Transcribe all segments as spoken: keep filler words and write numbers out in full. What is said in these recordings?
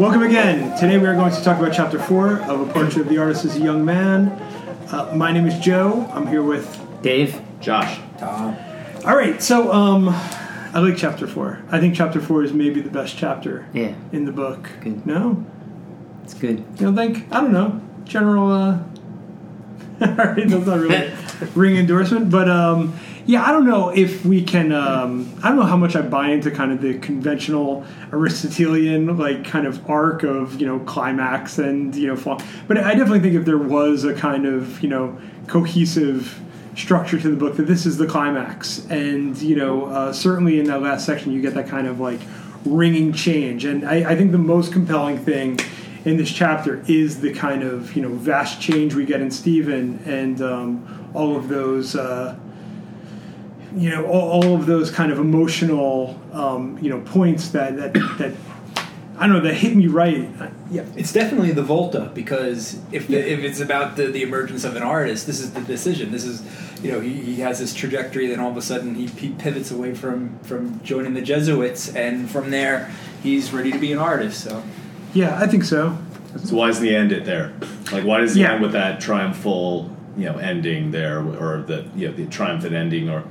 Welcome again. Today we are going to talk about Chapter four of A Portrait of the Artist as a Young Man. Uh, my name is Joe. I'm here with... Dave. Josh. Tom. All right, so um, I like Chapter four. I think Chapter four is maybe the best chapter yeah. in the book. Good. No? It's good. You don't think? I don't know. General... Uh... All right, that's not really ring endorsement, but... Um, Yeah, I don't know if we can, um, I don't know how much I buy into kind of the conventional Aristotelian, like, kind of arc of, you know, climax and, you know, fall. But I definitely think if there was a kind of, you know, cohesive structure to the book, that this is the climax. And, you know, uh, certainly in that last section, you get that kind of, like, ringing change. And I, I think the most compelling thing in this chapter is the kind of, you know, vast change we get in Stephen and um, all of those... Uh, you know, all, all of those kind of emotional, um, you know, points that, that, that, I don't know, that hit me right. Yeah. It's definitely the Volta, because if the, yeah. if it's about the, the emergence of an artist, this is the decision. This is, you know, he, he has this trajectory, then all of a sudden he, he pivots away from, from joining the Jesuits, and from there he's ready to be an artist, so. Yeah, I think so. So why does he end it there? Like, why does he yeah. end with that triumphal, you know, ending there, or the, you know, the triumphant ending, or...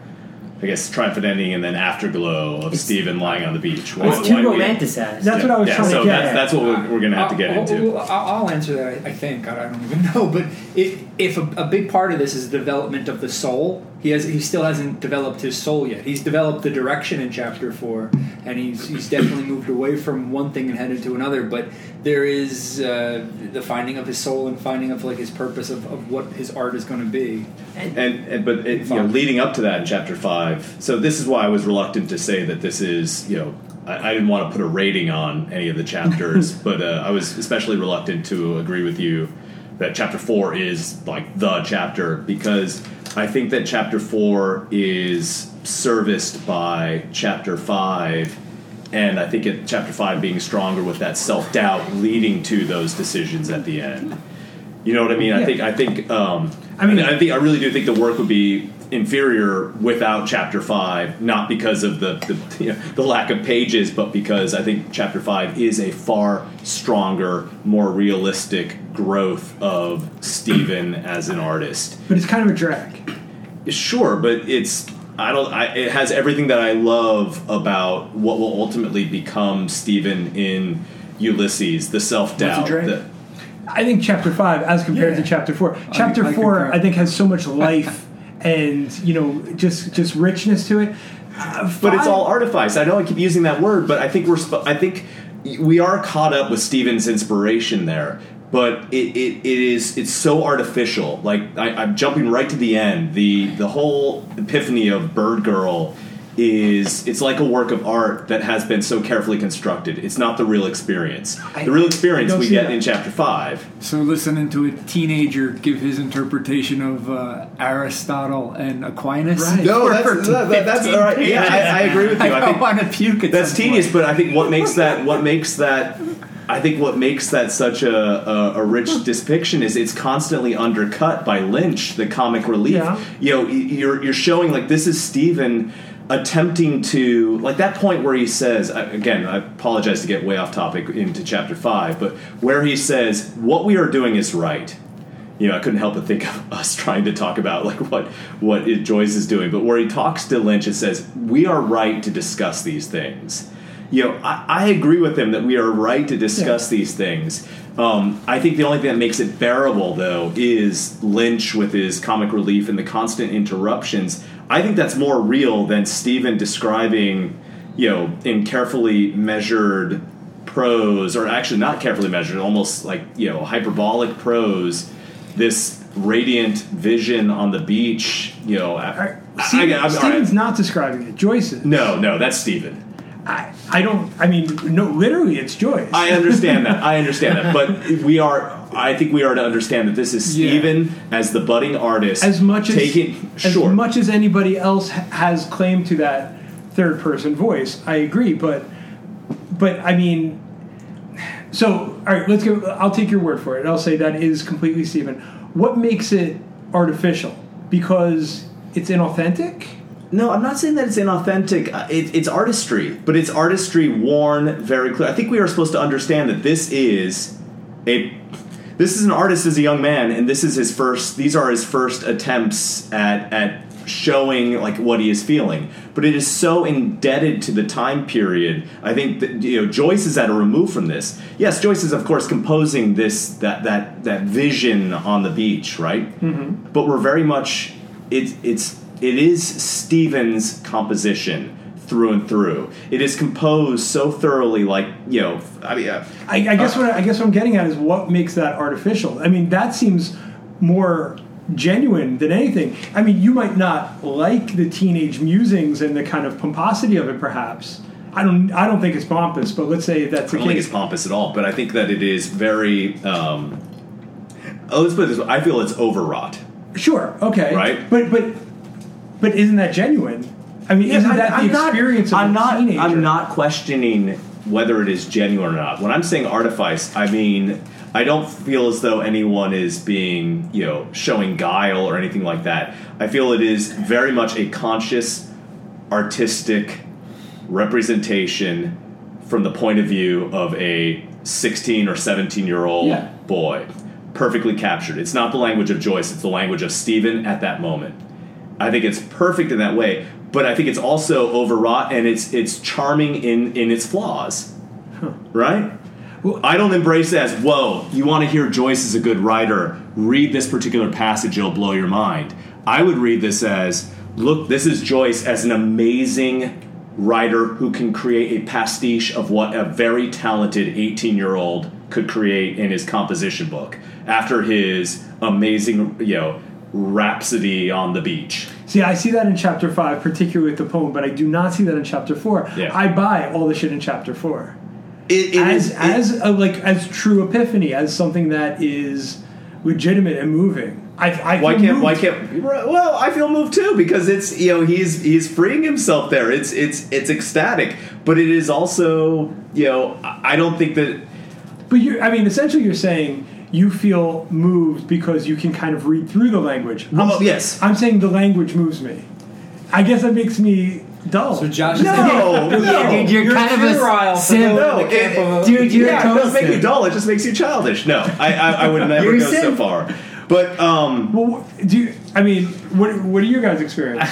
I guess triumphant ending and then afterglow of it's, Stephen lying on the beach. Why, it's too romanticized. That's yeah. what I was yeah, trying so to get. That's, that's what we're, we're going to have I'll, to get I'll, into. I'll answer that. I think I don't even know, but if, if a, a big part of this is the development of the soul, he has he still hasn't developed his soul yet. He's developed the direction in chapter four, and he's he's definitely moved away from one thing and headed to another. But there is uh, the finding of his soul and finding of like his purpose of, of what his art is going to be. And, and, and but it, you know, leading up to that in chapter five. So this is why I was reluctant to say that this is, you know, I, I didn't want to put a rating on any of the chapters, but uh, I was especially reluctant to agree with you that chapter four is, like, the chapter, because I think that chapter four is serviced by chapter five, and I think it, chapter five being stronger with that self-doubt leading to those decisions at the end. You know what I mean? Yeah. I think, I think, um, I mean, I think, I really do think the work would be inferior without chapter five, not because of the the, you know, the lack of pages, but because I think chapter five is a far stronger, more realistic growth of Stephen as an artist. But it's kind of a drag. Sure, but it's I don't. I, it has everything that I love about what will ultimately become Stephen in Ulysses: the self-doubt. What's a drag? The, I think chapter five, as compared yeah. to chapter four, chapter I, I four, concur. I think has so much life. And, you know, just just richness to it. Uh, but it's all artifice. I know I keep using that word, but I think we're sp- I think we are caught up with Stephen's inspiration there. But it, it, it is it's so artificial. Like I, I'm jumping right to the end. The the whole epiphany of Bird Girl is it's like a work of art that has been so carefully constructed. It's not the real experience. I, the real experience we get that. in chapter five. So listening to a teenager give his interpretation of uh, Aristotle and Aquinas. Right. No, that's, that, that, that's all right. Yeah, I, I agree with you. I, I think want to puke at that's tedious, point. But I think what makes that what makes that I think what makes that such a, a, a rich depiction is it's constantly undercut by Lynch, the comic relief. Yeah. You know, you're you're showing like this is Stephen attempting to, like that point where he says, again, I apologize to get way off topic into chapter five, but where he says, what we are doing is right. You know, I couldn't help but think of us trying to talk about like what, what Joyce is doing, but where he talks to Lynch and says, we are right to discuss these things. You know, I, I agree with him that we are right to discuss yeah. these things. Um, I think the only thing that makes it bearable, though, is Lynch with his comic relief and the constant interruptions. I think that's more real than Stephen describing, you know, in carefully measured prose, or actually not carefully measured, almost like, you know, hyperbolic prose, this radiant vision on the beach, you know. I, Stephen, I, I, Stephen's right. not describing it. Joyce is. No, no, that's Stephen. I, I don't, I mean, no, literally it's Joyce. I understand that, I understand that, but we are, I think we are to understand that this is Stephen yeah. as the budding artist. As much as, taking, as sure. much as anybody else has claim to that third person voice, I agree, but, but I mean, so, all right, let's go, I'll take your word for it, I'll say that is completely Stephen. What makes it artificial? Because it's inauthentic? No, I'm not saying that it's inauthentic. It, it's artistry, but it's artistry worn very clear. I think we are supposed to understand that this is a this is an artist as a young man, and this is his first. These are his first attempts at at showing like what he is feeling. But it is so indebted to the time period. I think that, you know, Joyce is at a remove from this. Yes, Joyce is of course composing this that that that vision on the beach, right? Mm-hmm. But we're very much it, it's. It is Stephen's composition through and through. It is composed so thoroughly, like, you know. I mean, uh, I, I guess uh, what I, I guess what I'm getting at is what makes that artificial. I mean, that seems more genuine than anything. I mean, you might not like the teenage musings and the kind of pomposity of it, perhaps. I don't. I don't think it's pompous, but let's say that's. I don't the case. think it's pompous at all, but I think that it is very. Um, oh, let's put it this way. I feel it's overwrought. Sure. Okay. Right. But but. But isn't that genuine? I mean, yeah, isn't that I'm the not, experience of I'm a not, teenager? I'm not questioning whether it is genuine or not. When I'm saying artifice, I mean, I don't feel as though anyone is being, you know, showing guile or anything like that. I feel it is very much a conscious, artistic representation from the point of view of a sixteen or seventeen-year-old yeah. boy. Perfectly captured. It's not the language of Joyce. It's the language of Stephen at that moment. I think it's perfect in that way, but I think it's also overwrought and it's it's charming in, in its flaws, huh. right? Well, I don't embrace it as, whoa, you want to hear Joyce is a good writer, read this particular passage, it'll blow your mind. I would read this as, look, this is Joyce as an amazing writer who can create a pastiche of what a very talented eighteen-year-old could create in his composition book after his amazing, you know, Rhapsody on the Beach. See, I see that in Chapter five, particularly with the poem, but I do not see that in Chapter four. Yeah. I buy all the shit in Chapter four. It, it as is, it, as a, like as true epiphany, as something that is legitimate and moving. I, I feel why can't moved. why can't well I feel moved too because it's you know he's he's freeing himself there. It's it's it's ecstatic, but it is also you know I don't think that. But you, I mean, essentially, you're saying. You feel moved because you can kind of read through the language. I'm, oh, yes. I'm saying the language moves me. I guess that makes me dull. So Josh no, is No, no. Dude, you're, you're kind of a sim. No, it, it, dude, you're yeah, a total it doesn't make you dull. It just makes you childish. No, I, I, I would never go sim. so far. But, um... Well, do you... I mean, what what are your guys' experience?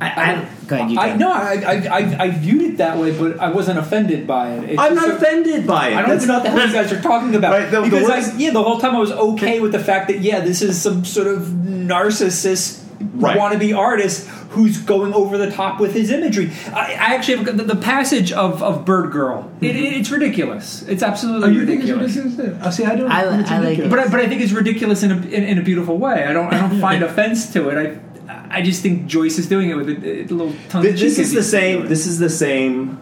I, I, I Go ahead, you I, no, I, I I viewed it that way, but I wasn't offended by it. It's I'm not a, offended by it. I don't That's know what the hell you guys are talking about. Right, the, because the words, I, yeah, the whole time I was okay with the fact that yeah, this is some sort of narcissist right. wannabe artist who's going over the top with his imagery. I, I actually have the, the passage of, of Bird Girl. Mm-hmm. It, it, it's ridiculous. It's absolutely oh, you ridiculous. Think it's ridiculous? Oh, see, I don't. I, I, I like it, but I, but I think it's ridiculous in a in, in a beautiful way. I don't I don't find offense to it. I. I just think Joyce is doing it with a, a little tongue. This, this is the same. This is the same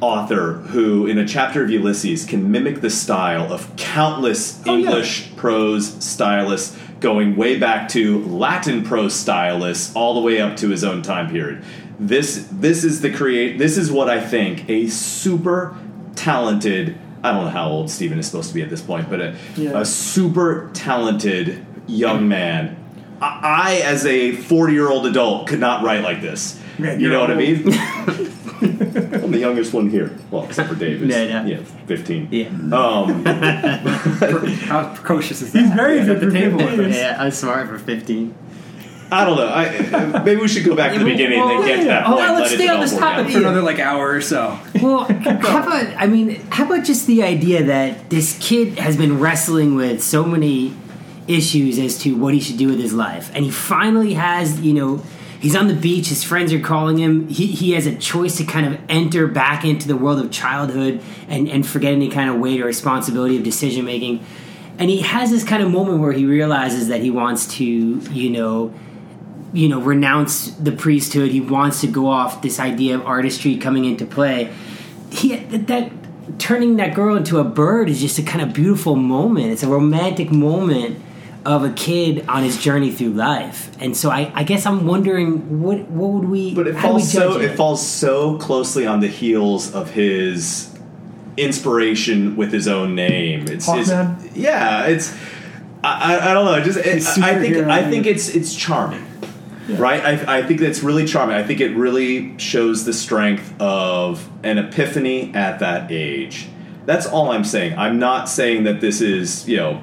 author who, in a chapter of Ulysses, can mimic the style of countless oh, English yeah. prose stylists, going way back to Latin prose stylists, all the way up to his own time period. This, this is the create. This is what I think a super talented. I don't know how old Stephen is supposed to be at this point, but a, yeah. a super talented young man. I, as a forty-year-old adult, could not write like this. Man, you know what old. I mean? I'm the youngest one here. Well, except for Davis. Yeah, yeah. Yeah, fifteen. Yeah. Um, How precocious is that? He's very good at the table. Yeah, I'm smart for fifteen. I don't know. I, uh, maybe we should go back to the beginning well, and then get to that point. Well, let's Let stay on this topic for another, like, hour or so. Well, how about, I mean, how about just the idea that this kid has been wrestling with so many issues as to what he should do with his life, and he finally has, you know, he's on the beach, his friends are calling him, he he has a choice to kind of enter back into the world of childhood and, and forget any kind of weight or responsibility of decision making, and he has this kind of moment where he realizes that he wants to, you know, you know, renounce the priesthood, he wants to go off this idea of artistry coming into play. He, that turning that girl into a bird is just a kind of beautiful moment. It's a romantic moment of a kid on his journey through life, and so I, I guess I'm wondering what what would we? But it falls so it? it falls so closely on the heels of his inspiration with his own name. It's, it's yeah, it's I, I don't know. Just it, I think I think it's it's charming. yeah. right? I, I think that's really charming. I think it really shows the strength of an epiphany at that age. That's all I'm saying. I'm not saying that this is, you know,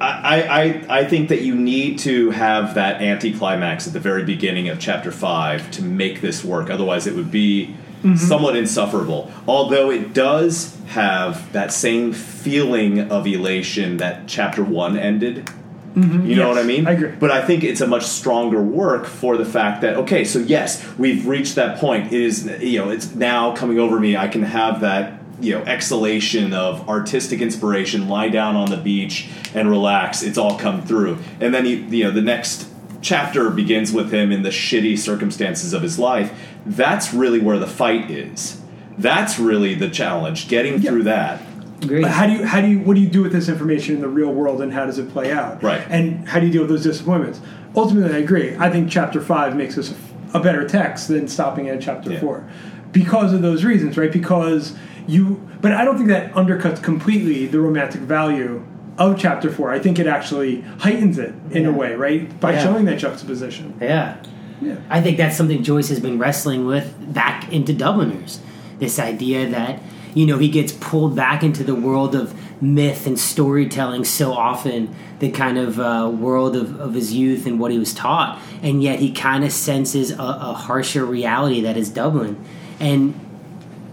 I, I, I think that you need to have that anticlimax at the very beginning of chapter five to make this work. Otherwise, it would be mm-hmm. somewhat insufferable. Although it does have that same feeling of elation that chapter one ended. Mm-hmm. You know yes, what I mean? I agree. But I think it's a much stronger work for the fact that, okay, so yes, we've reached that point. It is, you know, it's now coming over me. I can have that, you know, exhalation of artistic inspiration, lie down on the beach and relax. It's all come through. And then, he, you know, the next chapter begins with him in the shitty circumstances of his life. That's really where the fight is. That's really the challenge, getting yeah. through that. Great. But how do you, how do you, what do you do with this information in the real world, and how does it play out? Right. And how do you deal with those disappointments? Ultimately, I agree. I think chapter five makes us a, a better text than stopping at chapter yeah. four. Because of those reasons, right? Because you... But I don't think that undercuts completely the romantic value of Chapter four. I think it actually heightens it in yeah. a way, right? By yeah. showing that juxtaposition. Yeah. yeah. I think that's something Joyce has been wrestling with back into Dubliners. This idea that, you know, he gets pulled back into the world of myth and storytelling so often, the kind of uh, world of, of his youth and what he was taught, and yet he kind of senses a, a harsher reality that is Dublin. And,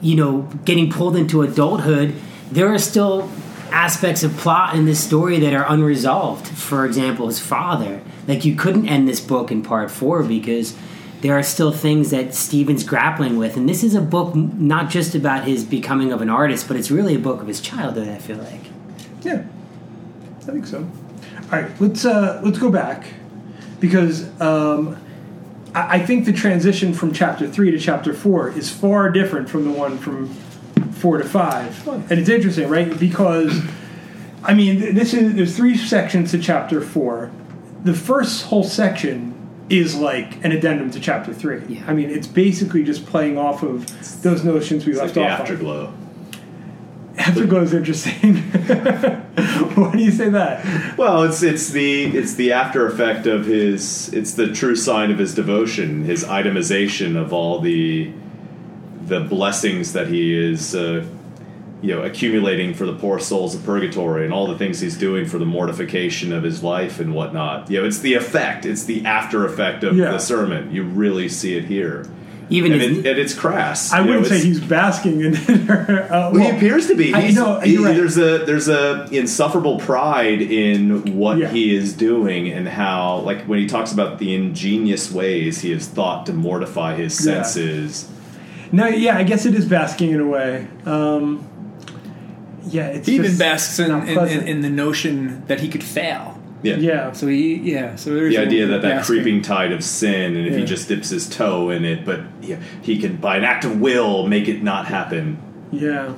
you know, getting pulled into adulthood, there are still aspects of plot in this story that are unresolved. For example, his father. Like, you couldn't end this book in part four because there are still things that Stephen's grappling with. And this is a book not just about his becoming of an artist, but it's really a book of his childhood, I feel like. Yeah, I think so. All right, let's, uh, let's go back because... Um, I think the transition from Chapter three to Chapter four is far different from the one from four to five. And it's interesting, right? Because, I mean, this is there's three sections to Chapter four. The first whole section is like an addendum to Chapter three. Yeah. I mean, it's basically just playing off of those notions we it's left like off afterglow. on. Afterglow is interesting. Why do you say that? Well, it's it's the it's the after effect of his. It's the true sign of his devotion, his itemization of all the the blessings that he is, uh, you know, accumulating for the poor souls of purgatory, and all the things he's doing for the mortification of his life and whatnot. You know, it's the effect. It's the after effect of yeah. the sermon. You really see it here. Even and, his, it, and it's crass. I wouldn't you know, say he's basking in it. Uh, well, well, he appears to be. He's, I know, he, right. There's a there's a insufferable pride in what yeah. he is doing and how, like, when he talks about the ingenious ways he has thought to mortify his senses. Yeah. No, yeah, I guess it is basking in a way. Um, yeah, it's he just even basks in, in, in, in the notion that he could fail. Yeah. yeah. So he, yeah. So there's the idea that that creeping tide of sin, and if yeah. he just dips his toe in it, but yeah, he can, by an act of will, make it not happen. Yeah.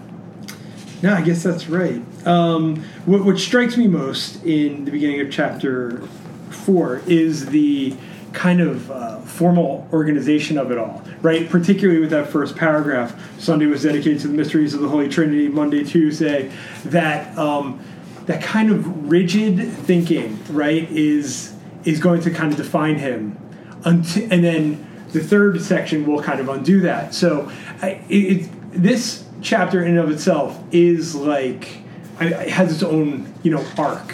No, I guess that's right. Um, what, what strikes me most in the beginning of chapter four is the kind of uh, formal organization of it all, right? Particularly with that first paragraph. Sunday was dedicated to the mysteries of the Holy Trinity. Monday, Tuesday, that. Um, That kind of rigid thinking, right, is is going to kind of define him. Until, and then the third section will kind of undo that. So I, it, this chapter in and of itself is like, I, it has its own, you know, arc,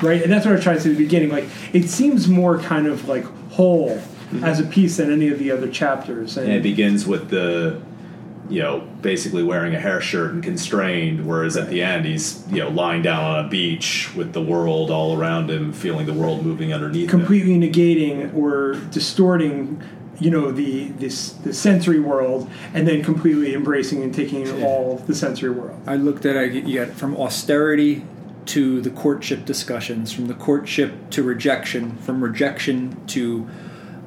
right? And that's what I was trying to say at the beginning. Like, it seems more kind of like whole mm-hmm. as a piece than any of the other chapters. And, and it begins with the... you know, basically wearing a hair shirt and constrained, whereas at the end he's, you know, lying down on a beach with the world all around him, feeling the world moving underneath completely him. Negating or distorting, you know, the this the sensory world, and then completely embracing and taking in yeah. all the sensory world. I looked at it, you got from austerity to the courtship discussions, from the courtship to rejection, from rejection to...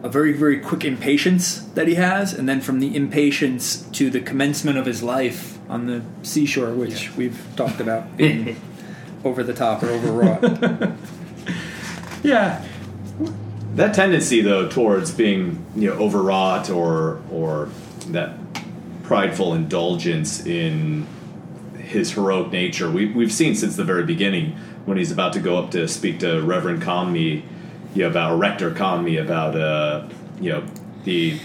a very, very quick impatience that he has, and then from the impatience to the commencement of his life on the seashore, which yeah. we've talked about being over the top or overwrought. yeah. That tendency, though, towards being, you know, overwrought or or that prideful indulgence in his heroic nature, we, we've seen since the very beginning when he's about to go up to speak to Reverend Conmee you know, about Rector Conmee, about uh, you know, the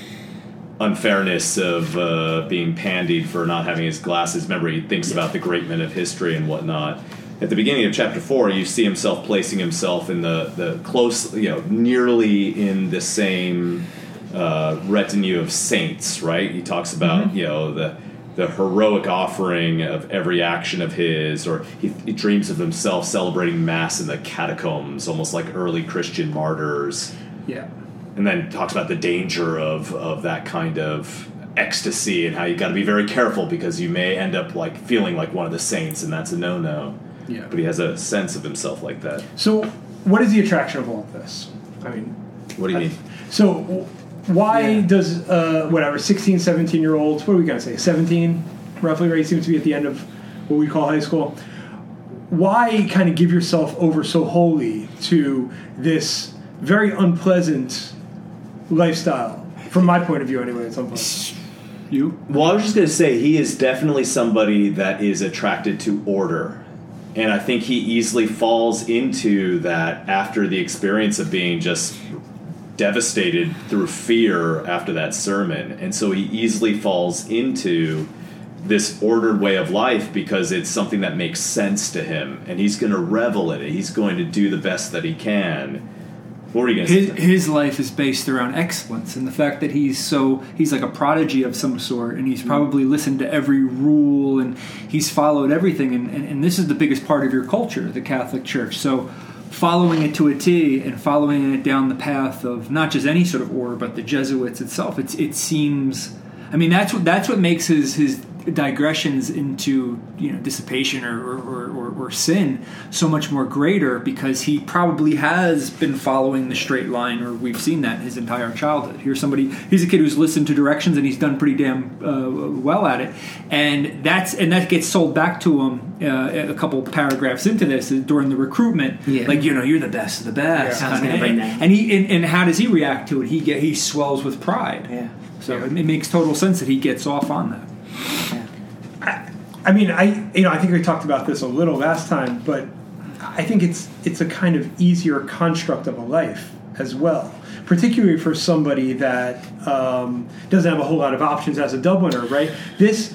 unfairness of uh, being pandied for not having his glasses. Remember, he thinks about the great men of history and whatnot. At the beginning of chapter four, you see himself placing himself in the, the close, you know, nearly in the same uh, retinue of saints, right? He talks about, mm-hmm. you know, the the heroic offering of every action of his, or he, he dreams of himself celebrating Mass in the catacombs, almost like early Christian martyrs. Yeah. And then talks about the danger of, of that kind of ecstasy and how you got to be very careful because you may end up like feeling like one of the saints, and that's a no-no. Yeah. But he has a sense of himself like that. So what is the attraction of all of this? I mean... What do you I, mean? So why yeah. does, uh, whatever, sixteen, seventeen-year-olds, what are we going to say, seventeen, roughly, right? He seems to be at the end of what we call high school. Why kind of give yourself over so wholly to this very unpleasant... lifestyle, from my point of view, anyway. At some point, you. Well, I was just going to say he is definitely somebody that is attracted to order, and I think he easily falls into that after the experience of being just devastated through fear after that sermon, and so he easily falls into this ordered way of life because it's something that makes sense to him, and he's going to revel in it. He's going to do the best that he can. His, his life is based around excellence, and the fact that he's so he's like a prodigy of some sort, and he's probably listened to every rule, and he's followed everything, and, and, and this is the biggest part of your culture, the Catholic Church. So following it to a T and following it down the path of not just any sort of order, but the Jesuits itself, it's, it seems... I mean, that's what that's what makes his, his digressions into, you know, dissipation or or, or or sin so much more greater, because he probably has been following the straight line, or we've seen that his entire childhood. Here's somebody, he's a kid who's listened to directions and he's done pretty damn uh, well at it, and that's and that gets sold back to him uh, a couple paragraphs into this during the recruitment, yeah. like you know you're the best of the best, yeah, kind of, and, and he and, and how does he react to it? He get, he swells with pride. Yeah. So it makes total sense that he gets off on that. Yeah. I, I mean, I you know I think we talked about this a little last time, but I think it's it's a kind of easier construct of a life as well, particularly for somebody that um, doesn't have a whole lot of options as a Dubliner, right? This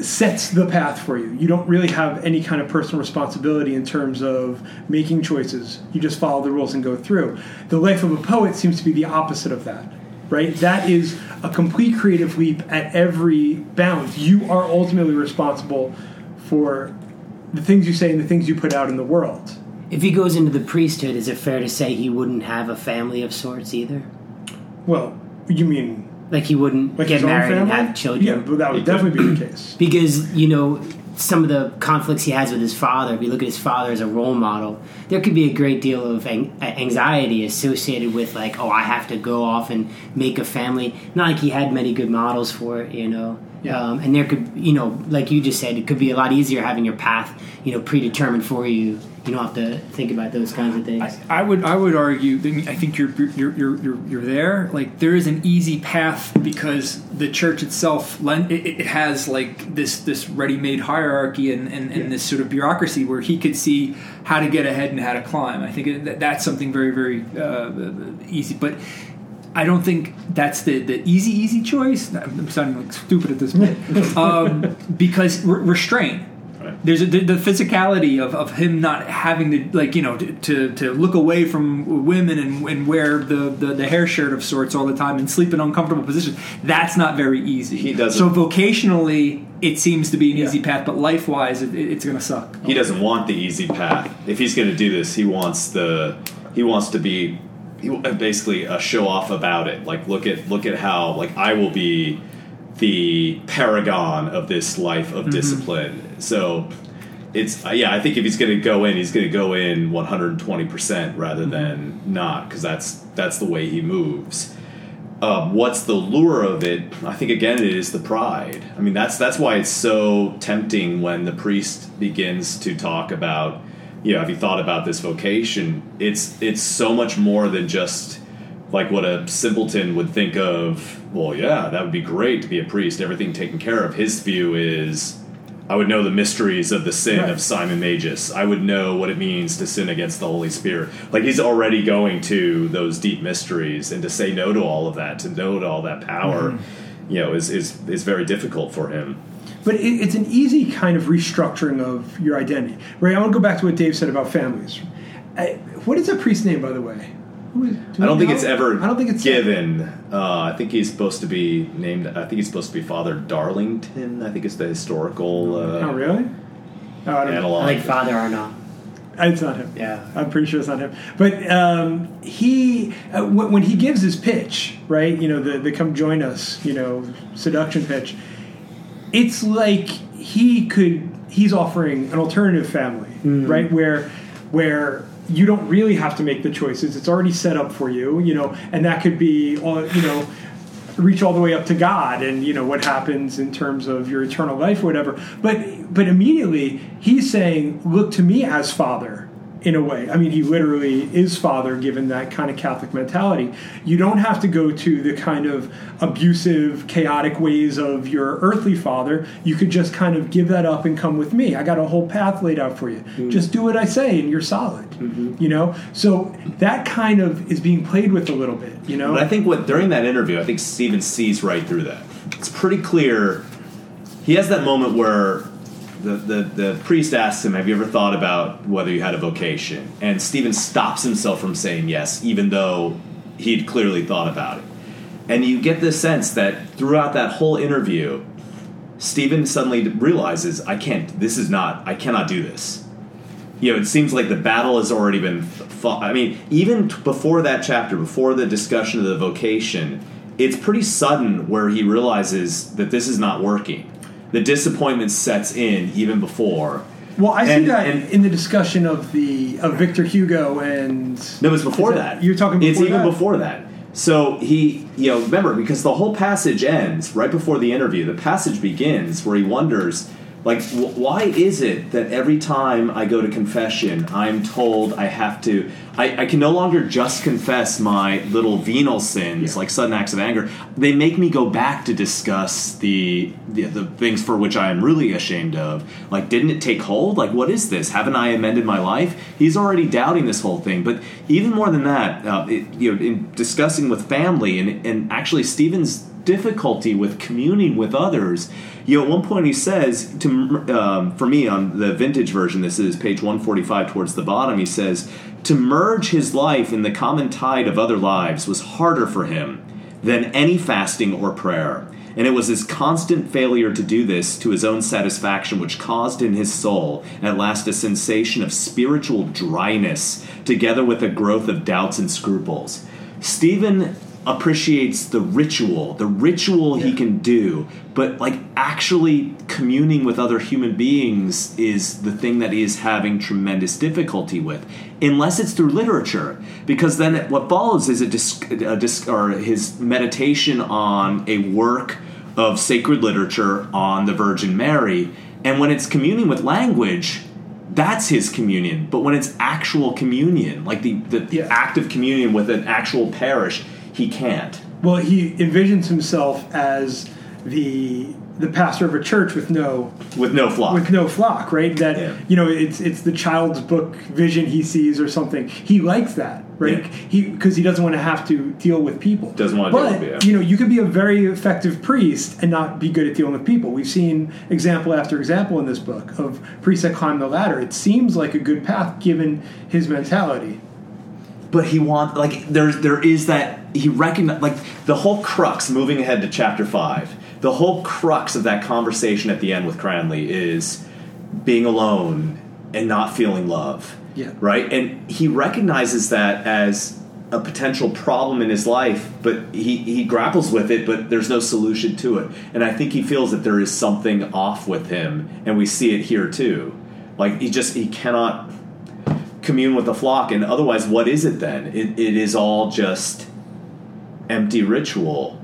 sets the path for you. You don't really have any kind of personal responsibility in terms of making choices. You just follow the rules and go through. The life of a poet seems to be the opposite of that. Right? That is a complete creative leap at every bound. You are ultimately responsible for the things you say and the things you put out in the world. If he goes into the priesthood, is it fair to say he wouldn't have a family of sorts either? Well, you mean... Like he wouldn't like get married family? And have children? Yeah, but that would definitely be the case. Because, you know... some of the conflicts he has with his father, if you look at his father as a role model, there could be a great deal of anxiety associated with, like, oh, I have to go off and make a family. Not like he had many good models for it, you know. Yeah. Um, and there could, you know, like you just said, it could be a lot easier having your path, you know, predetermined for you. You don't have to think about those kinds of things. I, I would, I would argue. That I think you're, you're, you're, you're, you're there. Like there is an easy path because the church itself, it, it has like this, this ready-made hierarchy and, and, and yeah. this sort of bureaucracy where he could see how to get ahead and how to climb. I think that, that's something very, very uh, easy, but. I don't think that's the, the easy, easy choice. I'm sounding like stupid at this point. Um, because re- restraint. Right. There's a, the, the physicality of, of him not having to, like, you know, to, to, to look away from women and, and wear the, the, the hair shirt of sorts all the time and sleep in uncomfortable positions. That's not very easy. He doesn't. So vocationally, it seems to be an yeah. easy path, but life-wise, it, it's going to suck. He doesn't want the easy path. If he's going to do this, he wants the he wants to be... He basically a show off about it. Like, look at look at how, like, I will be the paragon of this life of mm-hmm. discipline. So it's uh, yeah. I think if he's going to go in, he's going to go in one hundred twenty percent rather mm-hmm. than not, because that's that's the way he moves. Um, what's the lure of it? I think again, it is the pride. I mean, that's that's why it's so tempting when the priest begins to talk about. You know, have you thought about this vocation? It's it's so much more than just like what a simpleton would think of. Well, yeah, that would be great to be a priest, everything taken care of. His view is, I would know the mysteries of the sin right. of Simon Magus. I would know what it means to sin against the Holy Spirit. Like, he's already going to those deep mysteries, and to say no to all of that, to no to all that power, mm-hmm. you know, is, is, is very difficult for him. But it, it's an easy kind of restructuring of your identity. Right, I want to go back to what Dave said about families. I, what is that priest's name, by the way? Who is, do I don't think know? it's ever I don't think it's given. Uh, I think he's supposed to be named, I think he's supposed to be Father Darlington. I think it's the historical. Uh, oh, really? Oh, I don't know. Like Father Arnall. It's not him. Yeah. I'm pretty sure it's not him. But um, he, uh, w- when he gives his pitch, right, you know, the, the come join us, you know, seduction pitch, it's like he could, he's offering an alternative family, mm-hmm. right, where where you don't really have to make the choices. It's already set up for you, you know, and that could be, all, you know, reach all the way up to God and, you know, what happens in terms of your eternal life or whatever. But but immediately he's saying, look to me as Father in a way. I mean, he literally is Father given that kind of Catholic mentality. You don't have to go to the kind of abusive, chaotic ways of your earthly father. You could just kind of give that up and come with me. I got a whole path laid out for you. Mm-hmm. Just do what I say and you're solid. Mm-hmm. You know? So that kind of is being played with a little bit, you know? But I think what during that interview, I think Stephen sees right through that. It's pretty clear. He has that moment where The, the the priest asks him, have you ever thought about whether you had a vocation? And Stephen stops himself from saying yes, even though he had clearly thought about it. And you get this sense that throughout that whole interview, Stephen suddenly realizes, I can't, this is not, I cannot do this. You know, it seems like the battle has already been fought. I mean, even t- before that chapter, before the discussion of the vocation, it's pretty sudden where he realizes that this is not working. The disappointment sets in even before. Well, I and, see that and, in the discussion of the of Victor Hugo and no, it's before that, that. You're talking. Before it's that? Even before that. So he, you know, remember because the whole passage ends right before the interview. The passage begins where he wonders, like, w- why is it that every time I go to confession, I'm told I have to, I, I can no longer just confess my little venal sins, yeah. like sudden acts of anger. They make me go back to discuss the, the the things for which I am really ashamed of. Like, didn't it take hold? Like, what is this? Haven't I amended my life? He's already doubting this whole thing. But even more than that, uh, it, you know, in discussing with family and, and actually Stephen's difficulty with communing with others. You know, at one point he says, to um, for me on the vintage version, this is page one forty-five towards the bottom, he says, to merge his life in the common tide of other lives was harder for him than any fasting or prayer. And it was his constant failure to do this to his own satisfaction which caused in his soul at last a sensation of spiritual dryness together with a growth of doubts and scruples. Stephen appreciates the ritual, the ritual yeah. he can do, but like actually communing with other human beings is the thing that he is having tremendous difficulty with, unless it's through literature, because then what follows is a, disc, a disc, or his meditation on a work of sacred literature on the Virgin Mary, and when it's communing with language, that's his communion. But when it's actual communion, like the, the, the yeah. act of communion with an actual parish, he can't. Well, he envisions himself as the the pastor of a church with no with no flock, with no flock, right? That yeah. you know, it's it's the child's book vision he sees or something. He likes that, right? Yeah. He because he doesn't want to have to deal with people. Doesn't want to but, deal with people. You know, you could be a very effective priest and not be good at dealing with people. We've seen example after example in this book of priests that climb the ladder. It seems like a good path given his mentality. But he wants, like, there, there is that, he recognizes, like, the whole crux, moving ahead to chapter five, the whole crux of that conversation at the end with Cranley is being alone and not feeling love, yeah. right? And he recognizes that as a potential problem in his life, but he, he grapples with it, but there's no solution to it. And I think he feels that there is something off with him, and we see it here, too. Like, he just, he cannot commune with the flock, and otherwise what is it then? It, it is all just empty ritual,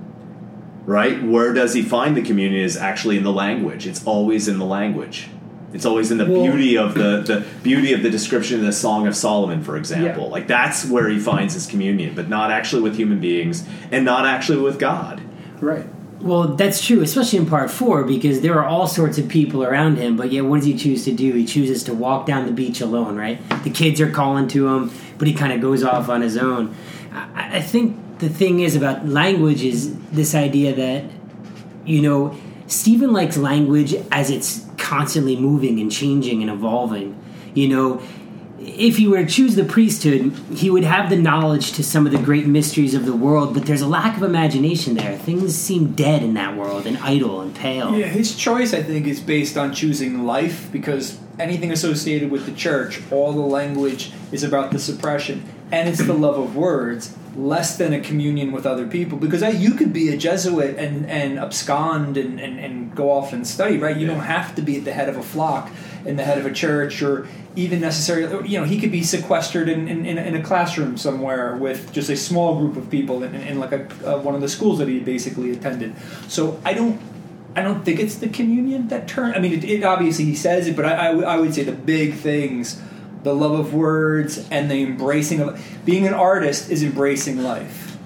right? Where does he find the communion is actually in the language. It's always in the language. It's always in the well, beauty of the, the beauty of the description of the Song of Solomon, for example. Yeah. Like that's where he finds his communion, but not actually with human beings and not actually with God. Right. Well, that's true, especially in part four, because there are all sorts of people around him, but yet what does he choose to do? He chooses to walk down the beach alone, right? The kids are calling to him, but he kind of goes off on his own. I, I think the thing is about language is this idea that, you know, Stephen likes language as it's constantly moving and changing and evolving. You know, if he were to choose the priesthood, he would have the knowledge to some of the great mysteries of the world, but there's a lack of imagination there. Things seem dead in that world and idle and pale. Yeah, his choice, I think, is based on choosing life, because anything associated with the church, all the language is about the suppression, and it's the love of words, less than a communion with other people, because you could be a Jesuit and, and abscond and, and, and go off and study, right? You yeah. don't have to be at the head of a flock and the head of a church, or even necessarily, you know, he could be sequestered in, in, in a classroom somewhere with just a small group of people in, in, in like a, uh, one of the schools that he basically attended. So I don't I don't think it's the communion that turns. I mean, it, it obviously he says it, but I, I, I would say the big things, the love of words and the embracing of being an artist is embracing life.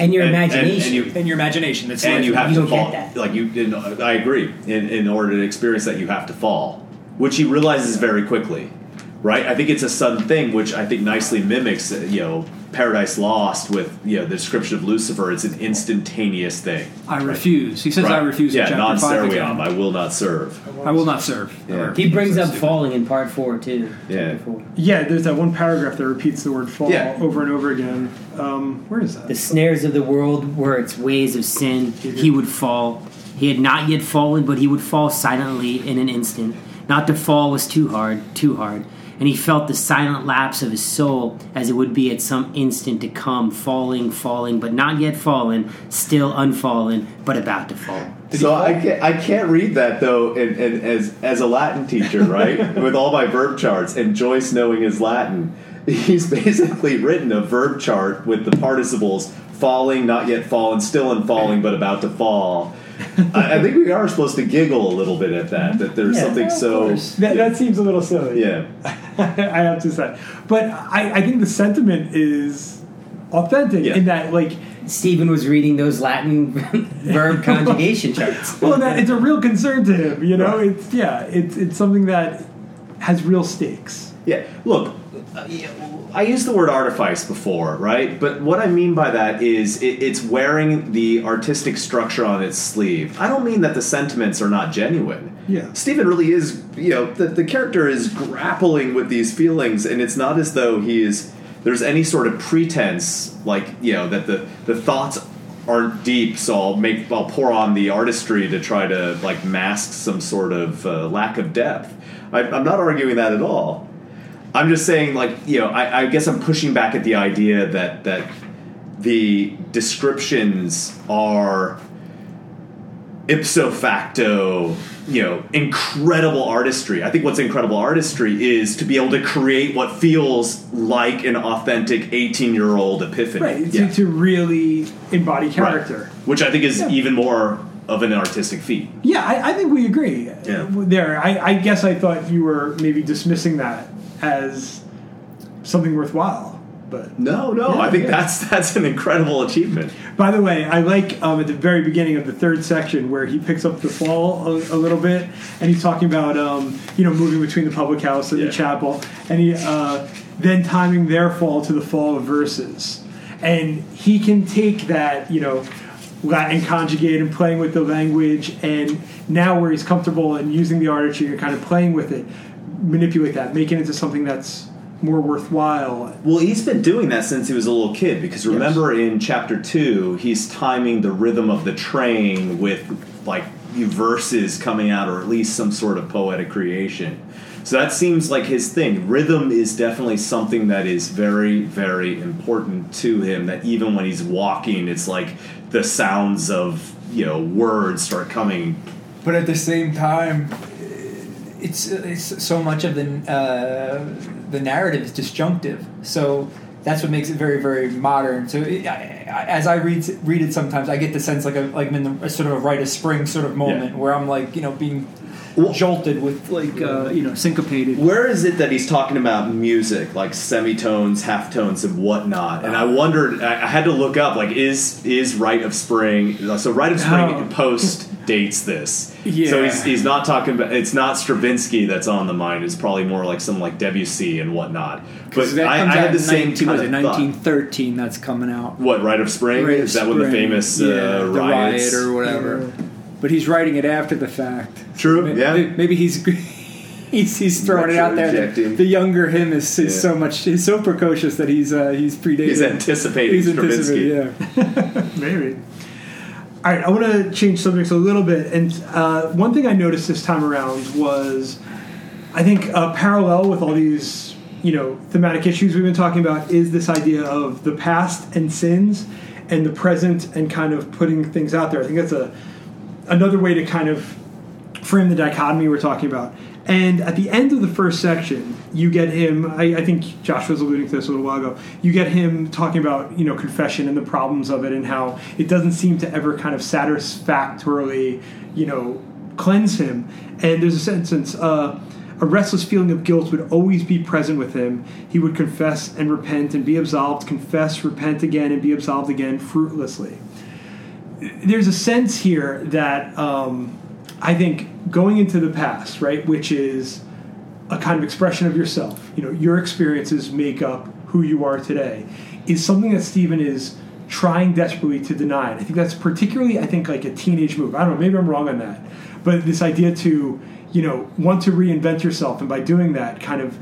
And your and, imagination. And, and, you, and your imagination. That's and you have you to fall. That. Like you, in, I agree. In, in order to experience that, you have to fall, which he realizes very quickly, right? I think it's a sudden thing, which I think nicely mimics, you know, Paradise Lost with, you know, the description of Lucifer. It's an instantaneous thing. I right? refuse. He says, right. I refuse yeah, in chapter non five again. I will not serve. I will, I will not serve. serve. Yeah. He brings so up stupid. falling in part four, too. Yeah. Yeah, there's that one paragraph that repeats the word fall yeah. over and over again. Um, where is that? The snares of the world were its ways of sin. He would fall. He had not yet fallen, but he would fall silently in an instant. Not to fall was too hard, too hard, and he felt the silent lapse of his soul as it would be at some instant to come, falling, falling, but not yet fallen, still unfallen, but about to fall. Did so I can't, I can't read that, though, and, and as as a Latin teacher, right, with all my verb charts, and Joyce knowing his Latin, he's basically written a verb chart with the participles, falling, not yet fallen, still unfalling, but about to fall. I think we are supposed to giggle a little bit at that, that there's yeah, something so... That, yeah. that seems a little silly. Yeah. I have to say. But I, I think the sentiment is authentic yeah. in that, like... Stephen was reading those Latin verb conjugation charts. Well, that it's a real concern to him, you know? Right. It's Yeah, it's, it's something that has real stakes. Yeah, look... Uh, yeah, I used the word artifice before, right? But what I mean by that is it, it's wearing the artistic structure on its sleeve. I don't mean that the sentiments are not genuine. Yeah. Stephen really is, you know, the, the character is grappling with these feelings, and it's not as though he is, there's any sort of pretense, like, you know, that the, the thoughts aren't deep, so I'll make, I'll pour on the artistry to try to, like, mask some sort of uh, lack of depth. I, I'm not arguing that at all. I'm just saying, like, you know, I, I guess I'm pushing back at the idea that that the descriptions are ipso facto, you know, incredible artistry. I think what's incredible artistry is to be able to create what feels like an authentic eighteen-year-old epiphany. Right, to, yeah. to really embody character. Right. Which I think is yeah. even more of an artistic feat. Yeah, I, I think we agree yeah. there. I, I guess I thought you were maybe dismissing that as something worthwhile, but no, no, yeah, I think yeah. that's that's an incredible achievement. By the way, I like um, at the very beginning of the third section where he picks up the fall a, a little bit, and he's talking about um, you know moving between the public house and yeah. the chapel, and he uh, then timing their fall to the fall of verses, and he can take that you know Latin conjugate and playing with the language, and now where he's comfortable and using the artistry and kind of playing with it. Manipulate that, make it into something that's more worthwhile. Well, he's been doing that since he was a little kid, because remember yes. in chapter two, he's timing the rhythm of the train with, like, verses coming out, or at least some sort of poetic creation. So that seems like his thing. Rhythm is definitely something that is very, very important to him, that even when he's walking, it's like the sounds of, you know, words start coming. But at the same time... It's, it's so much of the uh, the narrative is disjunctive, so that's what makes it very, very modern. So it, I, I, as I read read it, sometimes I get the sense like a, like I'm in the, a sort of a Rite of Spring sort of moment yeah. where I'm like you know being jolted with, like, uh, you know, syncopated. Where is it that he's talking about music, like semitones, halftones, and whatnot? And I wondered, I had to look up, like, is is Rite of Spring, so Rite of Spring oh. post dates this. Yeah. So he's he's not talking about, it's not Stravinsky that's on the mind, it's probably more like some like Debussy and whatnot. But that I, comes I had out the same nineteen, kind of nineteen thirteen thought. That's coming out. What, Rite of Spring? Rite of is that Spring. When the famous yeah, uh, the riots? Riot or whatever. Yeah. But he's writing it after the fact. True, maybe, yeah. Maybe he's he's, he's throwing it out there. The, the younger him is, is yeah. so much is so precocious that he's uh, he's predating. He's anticipating. He's anticipating. Yeah, maybe. All right, I want to change subjects a little bit, and uh, one thing I noticed this time around was, I think, a parallel with all these you know thematic issues we've been talking about is this idea of the past and sins, and the present, and kind of putting things out there. I think that's a another way to kind of frame the dichotomy we're talking about. And at the end of the first section, you get him, I, I think Josh was alluding to this a little while ago, you get him talking about, you know, confession and the problems of it and how it doesn't seem to ever kind of satisfactorily, you know, cleanse him. And there's a sentence, uh, a restless feeling of guilt would always be present with him. He would confess and repent and be absolved, confess, repent again, and be absolved again fruitlessly. There's a sense here that um, I think going into the past, right, which is a kind of expression of yourself, you know, your experiences make up who you are today, is something that Stephen is trying desperately to deny. And I think that's particularly, I think, like a teenage move. I don't know, maybe I'm wrong on that. But this idea to, you know, want to reinvent yourself and by doing that kind of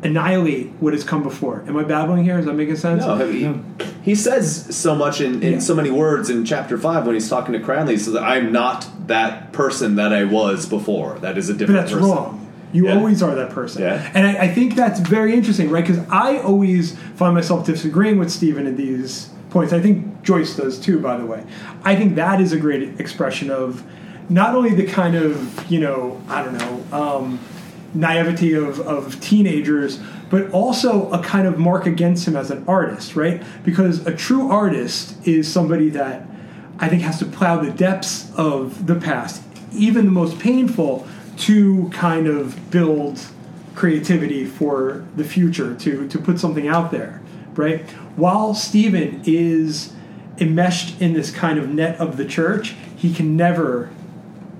annihilate what has come before. Am I babbling here? Is that making sense? No, he, no. he says so much in, in yeah. so many words in chapter five when he's talking to Cranley. He says, I'm not that person that I was before. That is a different but that's person. That's wrong. You yeah. always are that person. Yeah. And I, I think that's very interesting, right? Because I always find myself disagreeing with Stephen in these points. I think Joyce does too, by the way. I think that is a great expression of not only the kind of, you know, I don't know, um, naivety of, of teenagers, but also a kind of mark against him as an artist, right? Because a true artist is somebody that I think has to plow the depths of the past, even the most painful, to kind of build creativity for the future, to, to put something out there, right? While Stephen is enmeshed in this kind of net of the church, he can never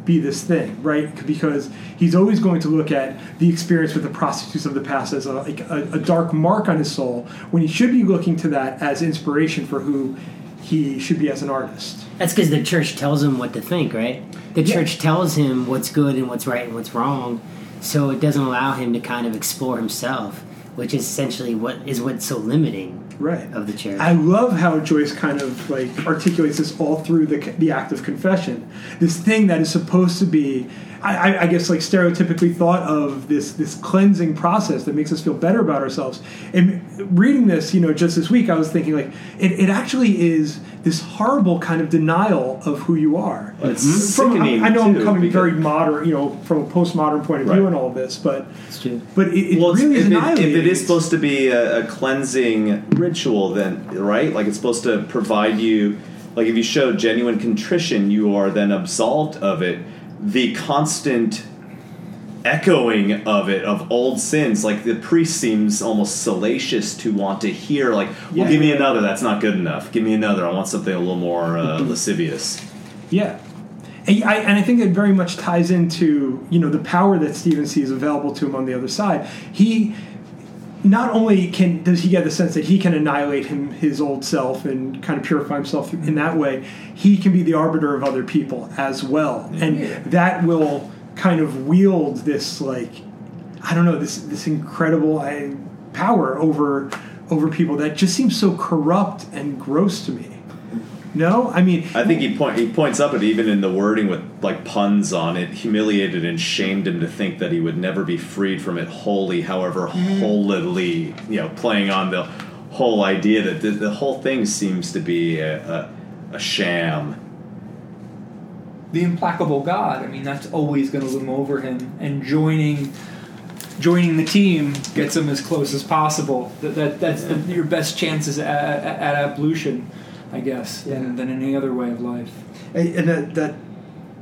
be this thing, right? Because he's always going to look at the experience with the prostitutes of the past as a, like a, a dark mark on his soul, when he should be looking to that as inspiration for who he should be as an artist. That's because the church tells him what to think, right? The church yeah. tells him what's good and what's right and what's wrong, so it doesn't allow him to kind of explore himself, which is essentially what is what's so limiting right. of the church. I love how Joyce kind of like articulates this all through the the act of confession. This thing that is supposed to be, I, I guess, like stereotypically thought of this this cleansing process that makes us feel better about ourselves. And reading this, you know, just this week, I was thinking like it, it actually is this horrible kind of denial of who you are. Well, it's from, sickening. I, I know too, I'm coming very modern, you know, from a postmodern point of view and right. all of this, but it's true. But it, it well, really is annihilating. It is supposed to be a, a cleansing ritual then, right? Like it's supposed to provide you, like if you show genuine contrition, you are then absolved of it. The constant echoing of it, of old sins, like the priest seems almost salacious to want to hear, like, well, yeah. give me another, that's not good enough. Give me another, I want something a little more uh, lascivious. Yeah. And I, and I think it very much ties into, you know, the power that Stephen sees available to him on the other side. He... Not only can does he get the sense that he can annihilate him, his old self and kind of purify himself in that way, he can be the arbiter of other people as well. And that will kind of wield this, like, I don't know, this this incredible uh, power over over people that just seems so corrupt and gross to me. No? I mean... I think he, point, he points up at even in the wording with, like, puns on it, humiliated and shamed him to think that he would never be freed from it wholly, however mm. wholly, you know, playing on the whole idea that the, the whole thing seems to be a, a, a sham. The implacable God, I mean, that's always going to loom over him, and joining... Joining the team gets him as close as possible. That, that That's yeah. the, your best chances at, at, at ablution. I guess, yeah. than, than any other way of life. And, and that, that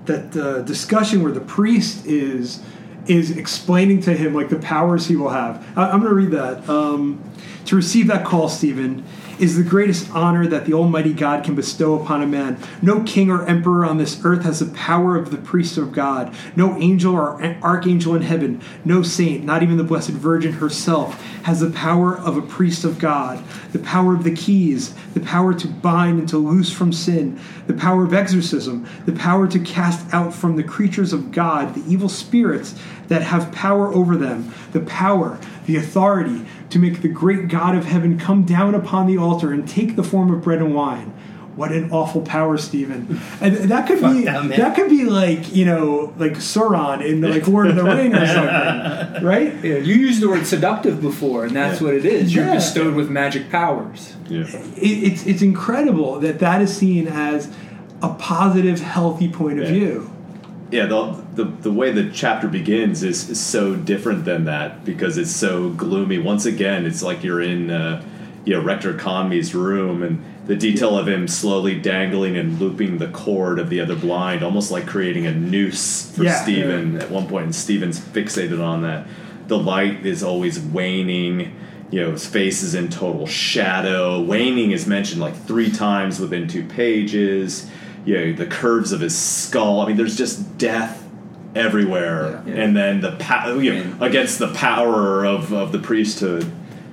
that uh, discussion where the priest is is explaining to him like the powers he will have. I, I'm going to read that. Um, to receive that call, Stephen, is the greatest honor that the Almighty God can bestow upon a man. No king or emperor on this earth has the power of the priest of God. No angel or archangel in heaven, no saint, not even the Blessed Virgin herself, has the power of a priest of God. The power of the keys, the power to bind and to loose from sin, the power of exorcism, the power to cast out from the creatures of God the evil spirits that have power over them, the power, the authority to make the great God of heaven come down upon the altar and take the form of bread and wine. What an awful power, Stephen! And that could Fuck be that, that could be like, you know, like Sauron in the, like Lord of the Ring or something, right? Yeah, you used the word seductive before, and that's yeah. what it is. You're yeah. bestowed with magic powers. Yeah. It, it's it's incredible that that is seen as a positive, healthy point of yeah. view. Yeah, the, the the way the chapter begins is, is so different than that because it's so gloomy. Once again, it's like you're in, uh, you know, Rector Conmee's room, and the detail of him slowly dangling and looping the cord of the other blind, almost like creating a noose for yeah, Stephen yeah. at one point, and Stephen's fixated on that. The light is always waning. You know, his face is in total shadow. Waning is mentioned like three times within two pages. You know, the curves of his skull. I mean, there's just death everywhere. Yeah, yeah. And then the pa- you know, against the power of, of the priesthood.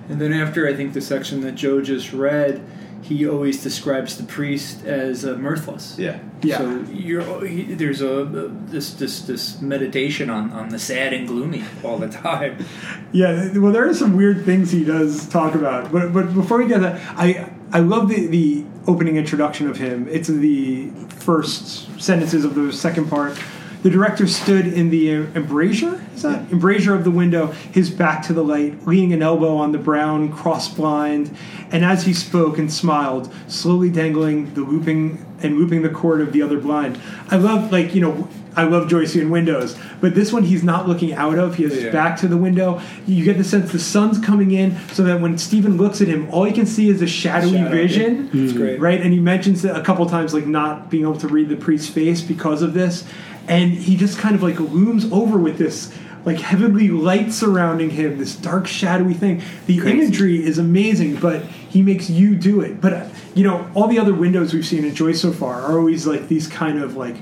And then after, I think, the section that Joe just read, he always describes the priest as uh, mirthless. Yeah. yeah. So you're, he, there's a this this this meditation on, on the sad and gloomy all the time. Yeah. Well, there are some weird things he does talk about. But but before we get that, I I love the the opening introduction of him. It's the first sentences of the second part. The director stood in the embrasure, is that? Yeah. embrasure of the window, his back to the light, leaning an elbow on the brown cross-blind, and as he spoke and smiled, slowly dangling the looping and looping the cord of the other blind. I love, like, you know, I love Joycean windows, but this one he's not looking out of. He has his yeah. back to the window. You get the sense the sun's coming in, so that when Stephen looks at him, all he can see is a shadowy Shadow. vision. Yeah. That's great. Right? And he mentions that a couple times, like, not being able to read the priest's face because of this. And he just kind of, like, looms over with this, like, heavenly light surrounding him, this dark, shadowy thing. The Crazy. imagery is amazing, but he makes you do it. But, you know, all the other windows we've seen in Joyce so far are always, like, these kind of, like,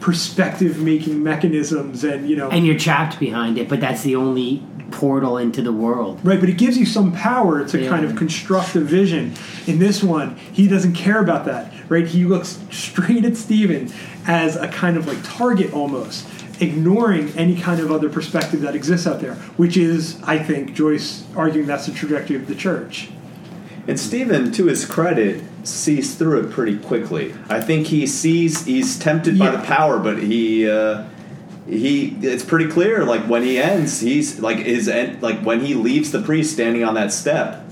perspective-making mechanisms and, you know... And you're trapped behind it, but that's the only portal into the world. Right, but it gives you some power to yeah. kind of construct a vision. In this one, he doesn't care about that, right? He looks straight at Stephen as a kind of, like, target almost, ignoring any kind of other perspective that exists out there, which is, I think, Joyce arguing that's the trajectory of the church. And Stephen, to his credit, sees through it pretty quickly. I think he sees he's tempted yeah. by the power, but he uh, he it's pretty clear. Like when he ends, he's like his end, like when he leaves the priest standing on that step.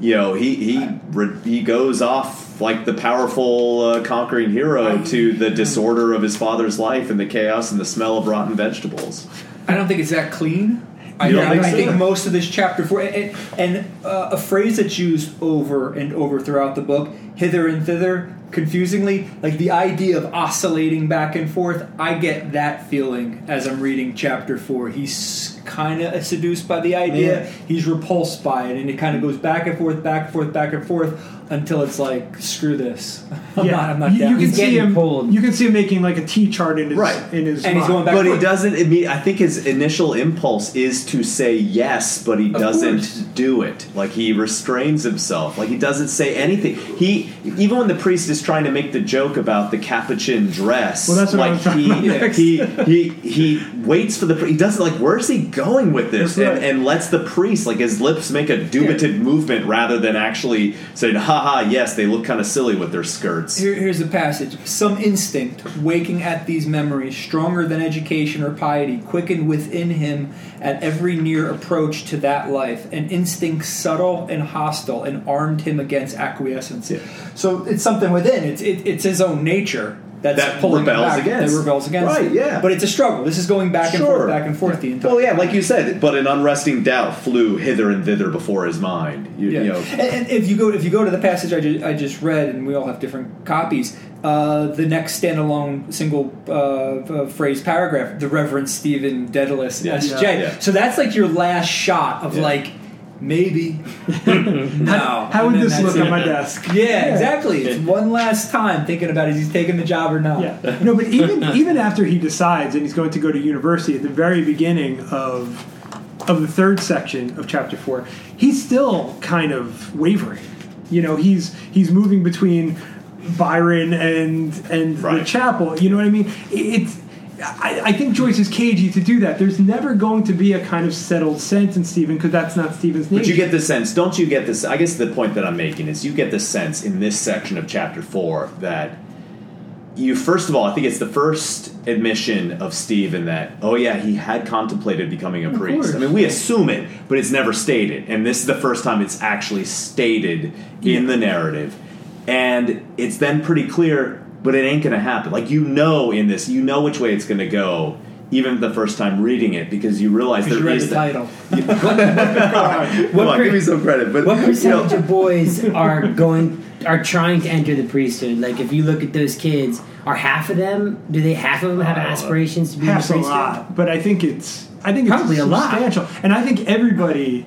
You know, he he re, he goes off like the powerful uh, conquering hero to the disorder of his father's life and the chaos and the smell of rotten vegetables. I don't think it's that clean. I, don't think, I so? think most of this chapter four, and, and uh, a phrase that's used over and over throughout the book, hither and thither, confusingly, like the idea of oscillating back and forth, I get that feeling as I'm reading chapter four. He's kind of seduced by the idea, yeah. he's repulsed by it, and it kind of goes back and forth, back and forth, back and forth, until it's like, screw this. I'm yeah. not, I'm not you, down. You can see him pulled. You can see him making like a T-chart in his right. in his and mind. He's going back but forth. He doesn't, I, mean, I think his initial impulse is to say yes, but he of doesn't course. do it. Like he restrains himself. Like he doesn't say anything. He, even when the priest is trying to make the joke about the Capuchin dress, well, that's what like I'm he, about he, he, he, he waits for the priest. He doesn't, like, where's he going with this? Right. And, and lets the priest, like his lips make a dubitative yeah. movement rather than actually saying, ha, Haha, yes, they look kind of silly with their skirts. Here, here's a passage. Some instinct, waking at these memories, stronger than education or piety, quickened within him at every near approach to that life, an instinct subtle and hostile, and armed him against acquiescence. Yeah. So it's something within. It's it, it's his own nature that's that pulling rebels back, against. That rebels against. Right, it. yeah. But it's a struggle. This is going back and sure. forth, back and forth the entire Well, yeah, like you said, but an unresting doubt flew hither and thither before his mind. You, yeah. you know. and, and if you go if you go to the passage I just, I just read, and we all have different copies, Uh, the next standalone single uh, uh, phrase paragraph, the Reverend Stephen Dedalus, yeah, S J. Yeah, yeah. So that's like your last shot of yeah. like, maybe. No. How, how would this look on my desk? Yeah, yeah. Exactly. It's one last time thinking about, is he's taking the job or not? Yeah. No, but even even after he decides and he's going to go to university, at the very beginning of of the third section of chapter four, he's still kind of wavering. You know, he's he's moving between Byron and and right. the chapel. You know what I mean? It's I, I think Joyce is cagey to do that. There's never going to be a kind of settled sentence, Stephen, because that's not Stephen's nature. But you get the sense, don't you get this? I guess the point that I'm making is you get the sense in this section of chapter four that you, first of all, I think it's the first admission of Stephen that, oh yeah, he had contemplated becoming a priest. I mean, we assume it, but it's never stated. And this is the first time it's actually stated yeah. in the narrative. And it's then pretty clear, but it ain't going to happen. Like, you know in this, you know which way it's going to go, even the first time reading it, because you realize there you is... the title. You, what, what, what, Come on, per, give me some credit. But, what percentage you know. of boys are going... are trying to enter the priesthood? Like, if you look at those kids, are half of them, do they half of them have uh, aspirations to be in the priesthood? A lot, but I think it's I think probably it's a substantial. Lot. And I think everybody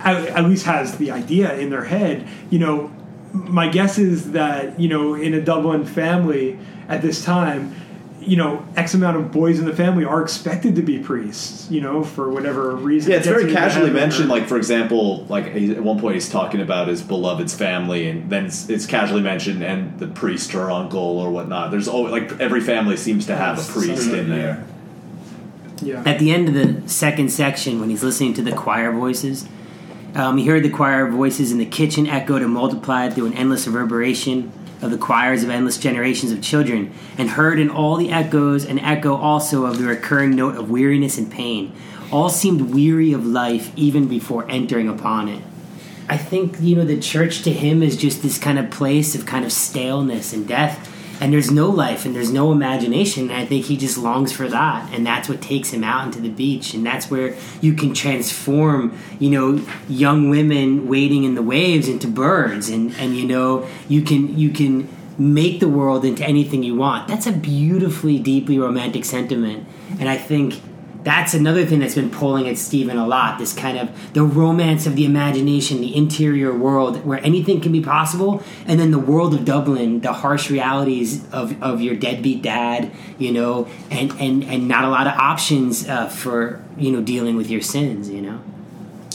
at, at least has the idea in their head. You know, my guess is that, you know, in a Dublin family at this time, you know, X amount of boys in the family are expected to be priests, you know, for whatever reason. Yeah, it's it very casually mentioned, or, like, for example, like, at one point he's talking about his beloved's family, and then it's, it's casually mentioned, and the priest or uncle or whatnot. There's always, like, every family seems to have a priest in there. Yeah. At the end of the second section, when he's listening to the choir voices, um, he heard the choir voices in the kitchen echoed and multiplied through an endless reverberation of the choirs of endless generations of children, and heard in all the echoes an echo also of the recurring note of weariness and pain. All seemed weary of life even before entering upon it. I think, you know, the church to him is just this kind of place of kind of staleness and death, and there's no life and there's no imagination, and I think he just longs for that, and that's what takes him out into the beach, and that's where you can transform, you know, young women wading in the waves into birds, and, and you know, you can you can make the world into anything you want. That's a beautifully, deeply romantic sentiment, and I think that's another thing that's been pulling at Stephen a lot, this kind of the romance of the imagination, the interior world where anything can be possible, and then the world of Dublin, the harsh realities of, of your deadbeat dad, you know, and, and, and not a lot of options uh, for, you know, dealing with your sins, you know.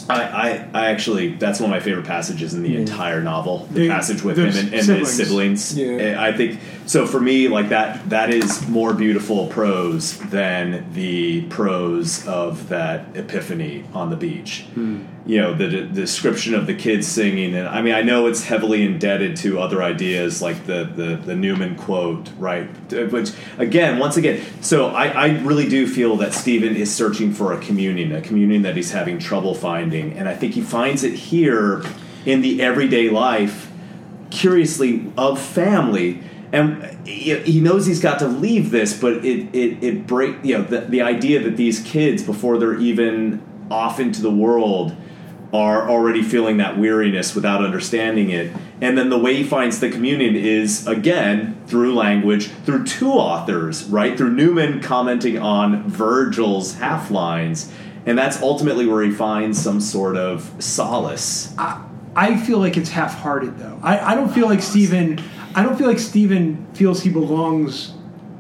I, I, I actually, that's one of my favorite passages in the yeah. entire novel, the yeah. passage with There's him and, and siblings. his siblings. Yeah. I think, so for me, like that, that is more beautiful prose than the prose of that epiphany on the beach. Hmm. You know, the, the description of the kids singing, and I mean, I know it's heavily indebted to other ideas like the, the, the Newman quote, right? Which, again, once again, so I, I really do feel that Stephen is searching for a communion, a communion that he's having trouble finding, and I think he finds it here in the everyday life, curiously, of family. And he knows he's got to leave this, but it it, it break, you know, the, the idea that these kids, before they're even off into the world, are already feeling that weariness without understanding it. And then the way he finds the communion is, again, through language, through two authors, right? Through Newman commenting on Virgil's half-lines. And that's ultimately where he finds some sort of solace. I, I feel like it's half-hearted, though. I, I don't feel like Stephen... I don't feel like Stephen feels he belongs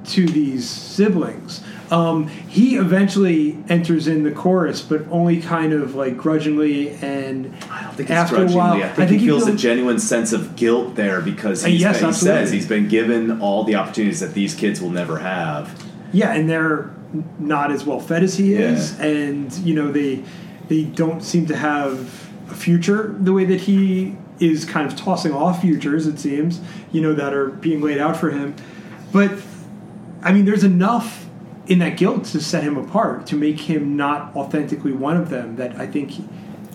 to these siblings. Um, he eventually enters in the chorus, but only kind of like grudgingly, and I don't think it's grudgingly. While, I, think I think he, he feels, feels a genuine sense of guilt there because he's yes, been, he says he's been given all the opportunities that these kids will never have. Yeah, and they're not as well fed as he is, yeah. and you know they they don't seem to have a future the way that he is kind of tossing off futures, it seems, you know, that are being laid out for him. But I mean, there's enough in that guilt to set him apart, to make him not authentically one of them, that I think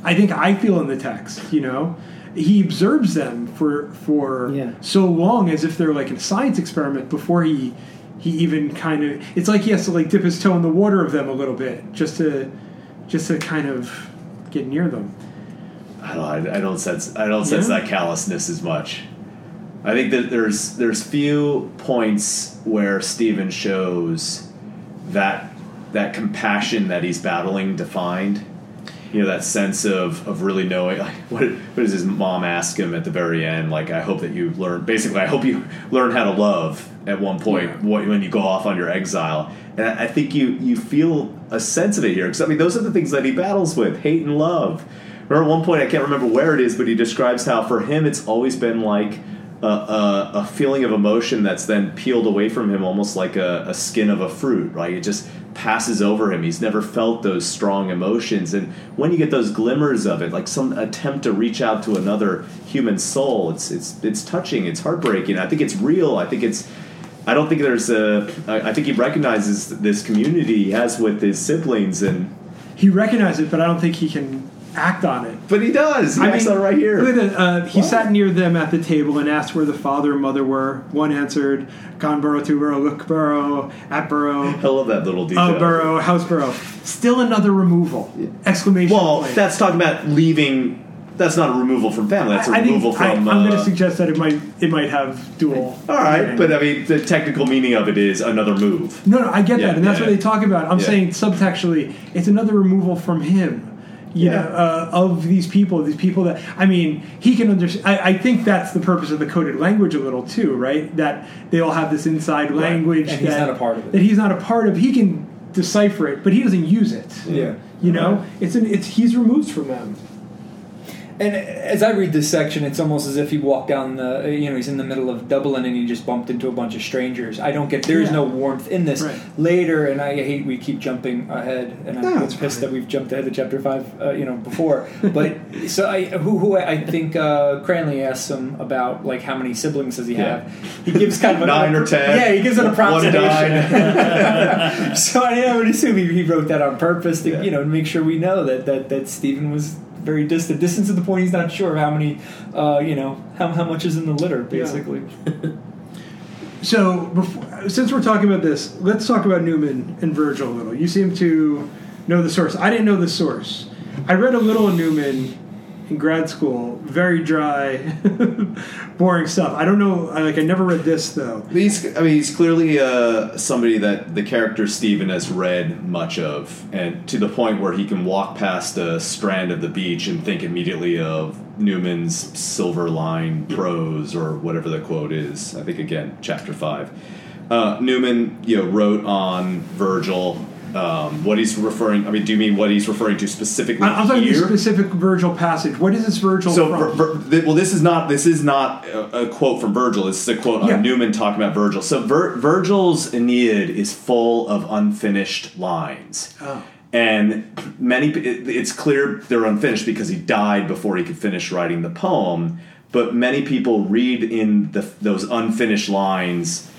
I think I feel in the text, you know? He observes them for for yeah. so long, as if they're like in a science experiment, before he he even kind of... It's like he has to like dip his toe in the water of them a little bit, just to just to kind of get near them. I don't I don't sense I don't sense yeah. that callousness as much. I think that there's there's few points where Stephen shows that that compassion that he's battling defined. You know, that sense of, of really knowing, like, what, what does his mom ask him at the very end? Like, I hope that you learn, basically, I hope you learn how to love at one point yeah. what, when you go off on your exile. And I think you, you feel a sense of it here. Because, I mean, those are the things that he battles with, hate and love. Remember at one point, I can't remember where it is, but he describes how for him it's always been like a, a, a feeling of emotion that's then peeled away from him, almost like a, a skin of a fruit, right? It just passes over him. He's never felt those strong emotions. And when you get those glimmers of it, like some attempt to reach out to another human soul, it's it's it's touching, it's heartbreaking. I think it's real. I think it's I don't think there's a I think he recognizes this community he has with his siblings, and he recognizes it, but I don't think he can act on it. But he does. He I acts mean, on it right here. Uh, he what? sat near them at the table and asked where the father and mother were. One answered, "Gone burrow to burrow, look burrow, at burrow." I love that little detail. Uh, burrow, house burrow. Still another removal! Yeah. Exclamation Well, point. That's talking about leaving. That's not a removal from family. That's a I, I removal think, from. I, I'm uh, going to suggest that it might it might have dual. All right, meaning. But I mean, the technical meaning of it is another move. No, no, I get yeah, that, and yeah, that's yeah. what they talk about. I'm yeah. saying subtextually, it's another removal from him. You yeah. know, uh, of these people, these people that, I mean, he can understand. I, I think that's the purpose of the coded language a little too, right? That they all have this inside right. language. And that, he's not a part of it. That he's not a part of. He can decipher it, but he doesn't use it. Yeah. You know? Right. It's an, It's he's removed from them. And as I read this section, it's almost as if he walked down the, you know, he's in the middle of Dublin and he just bumped into a bunch of strangers. I don't get, there's yeah. no warmth in this. Right. Later, and I hate we keep jumping ahead, and I'm no, pissed that we've jumped ahead to chapter five, uh, you know, before. But, so I, who, who, I think uh, Cranley asks him about, like, how many siblings does he yeah. have. He gives kind of a... Nine or ten. Yeah, he gives it a approximation. So I, I would assume he, he wrote that on purpose to, yeah. you know, make sure we know that, that, that Stephen was... very distant, distance to the point he's not sure of how many, uh, you know, how how much is in the litter, basically. Yeah. So, before, since we're talking about this, let's talk about Newman and Virgil a little. You seem to know the source. I didn't know the source. I read a little of Newman in grad school. Very dry, boring stuff. I don't know. I, like I never read this though. He's, I mean, he's clearly uh, somebody that the character Stephen has read much of, and to the point where he can walk past a strand of the beach and think immediately of Newman's silver line prose or whatever the quote is. I think again, chapter five. Uh, Newman, you know, wrote on Virgil. Um, what he's referring, I mean, do you mean what he's referring to specifically? I'm talking about the specific Virgil passage. What is this Virgil so from? Vir, vir, well, this is not this is not a, a quote from Virgil. This is a quote yeah. on Newman talking about Virgil. So vir, Virgil's Aeneid is full of unfinished lines, oh. and many. It, it's clear they're unfinished because he died before he could finish writing the poem. But many people read in the, those unfinished lines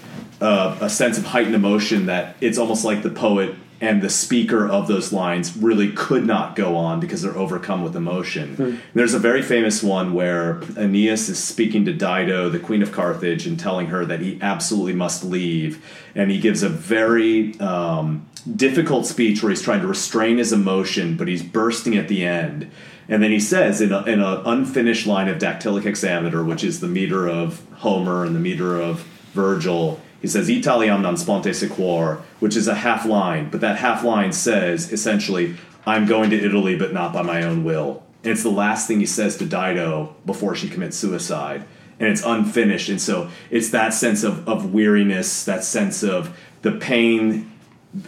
uh, a sense of heightened emotion that it's almost like the poet. And the speaker of those lines really could not go on because they're overcome with emotion. Mm. There's a very famous one where Aeneas is speaking to Dido, the queen of Carthage, and telling her that he absolutely must leave. And he gives a very um, difficult speech where he's trying to restrain his emotion, but he's bursting at the end. And then he says in an unfinished line of dactylic hexameter, which is the meter of Homer and the meter of Virgil, he says, Italiam non sponte sequor, which is a half line, but that half line says, essentially, I'm going to Italy, but not by my own will. And it's the last thing he says to Dido before she commits suicide. And it's unfinished. And so it's that sense of, of weariness, that sense of the pain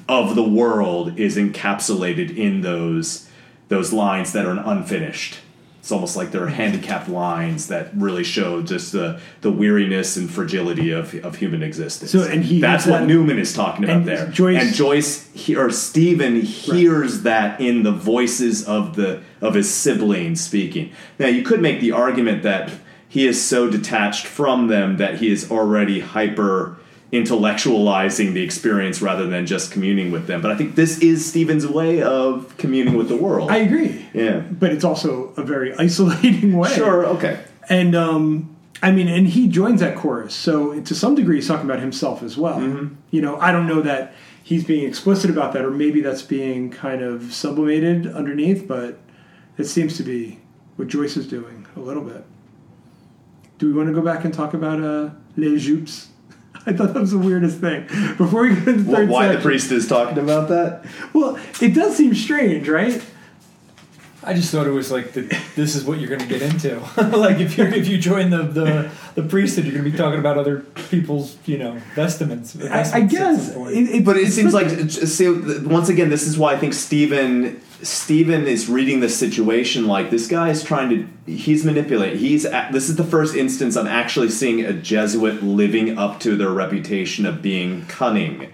of the world is encapsulated in those, those lines that are unfinished. It's almost like they're handicapped lines that really show just the, the weariness and fragility of of human existence. So, and he that's what that, Newman is talking about and there. Joyce, and Joyce he, or Stephen hears right. that in the voices of the of his siblings speaking. Now, you could make the argument that he is so detached from them that he is already hyper intellectualizing the experience rather than just communing with them. But I think this is Stephen's way of communing with the world. I agree. Yeah. But it's also a very isolating way. Sure, okay. And, um, I mean, and he joins that chorus. So to some degree, he's talking about himself as well. Mm-hmm. You know, I don't know that he's being explicit about that, or maybe that's being kind of sublimated underneath, but it seems to be what Joyce is doing a little bit. Do we want to go back and talk about uh, Les Jupes? I thought that was the weirdest thing. Before we get into the third section. Why the priest is talking about that? Well, it does seem strange, right? I just thought it was like, the, this is what you're going to get into. Like, if you if you join the, the, the priesthood, you're going to be talking about other people's, you know, vestments. I, I guess. It, it, but it seems like, see, once again, this is why I think Stephen... Stephen is reading the situation like this guy is trying to, he's manipulating. He's, this is the first instance I'm actually seeing a Jesuit living up to their reputation of being cunning,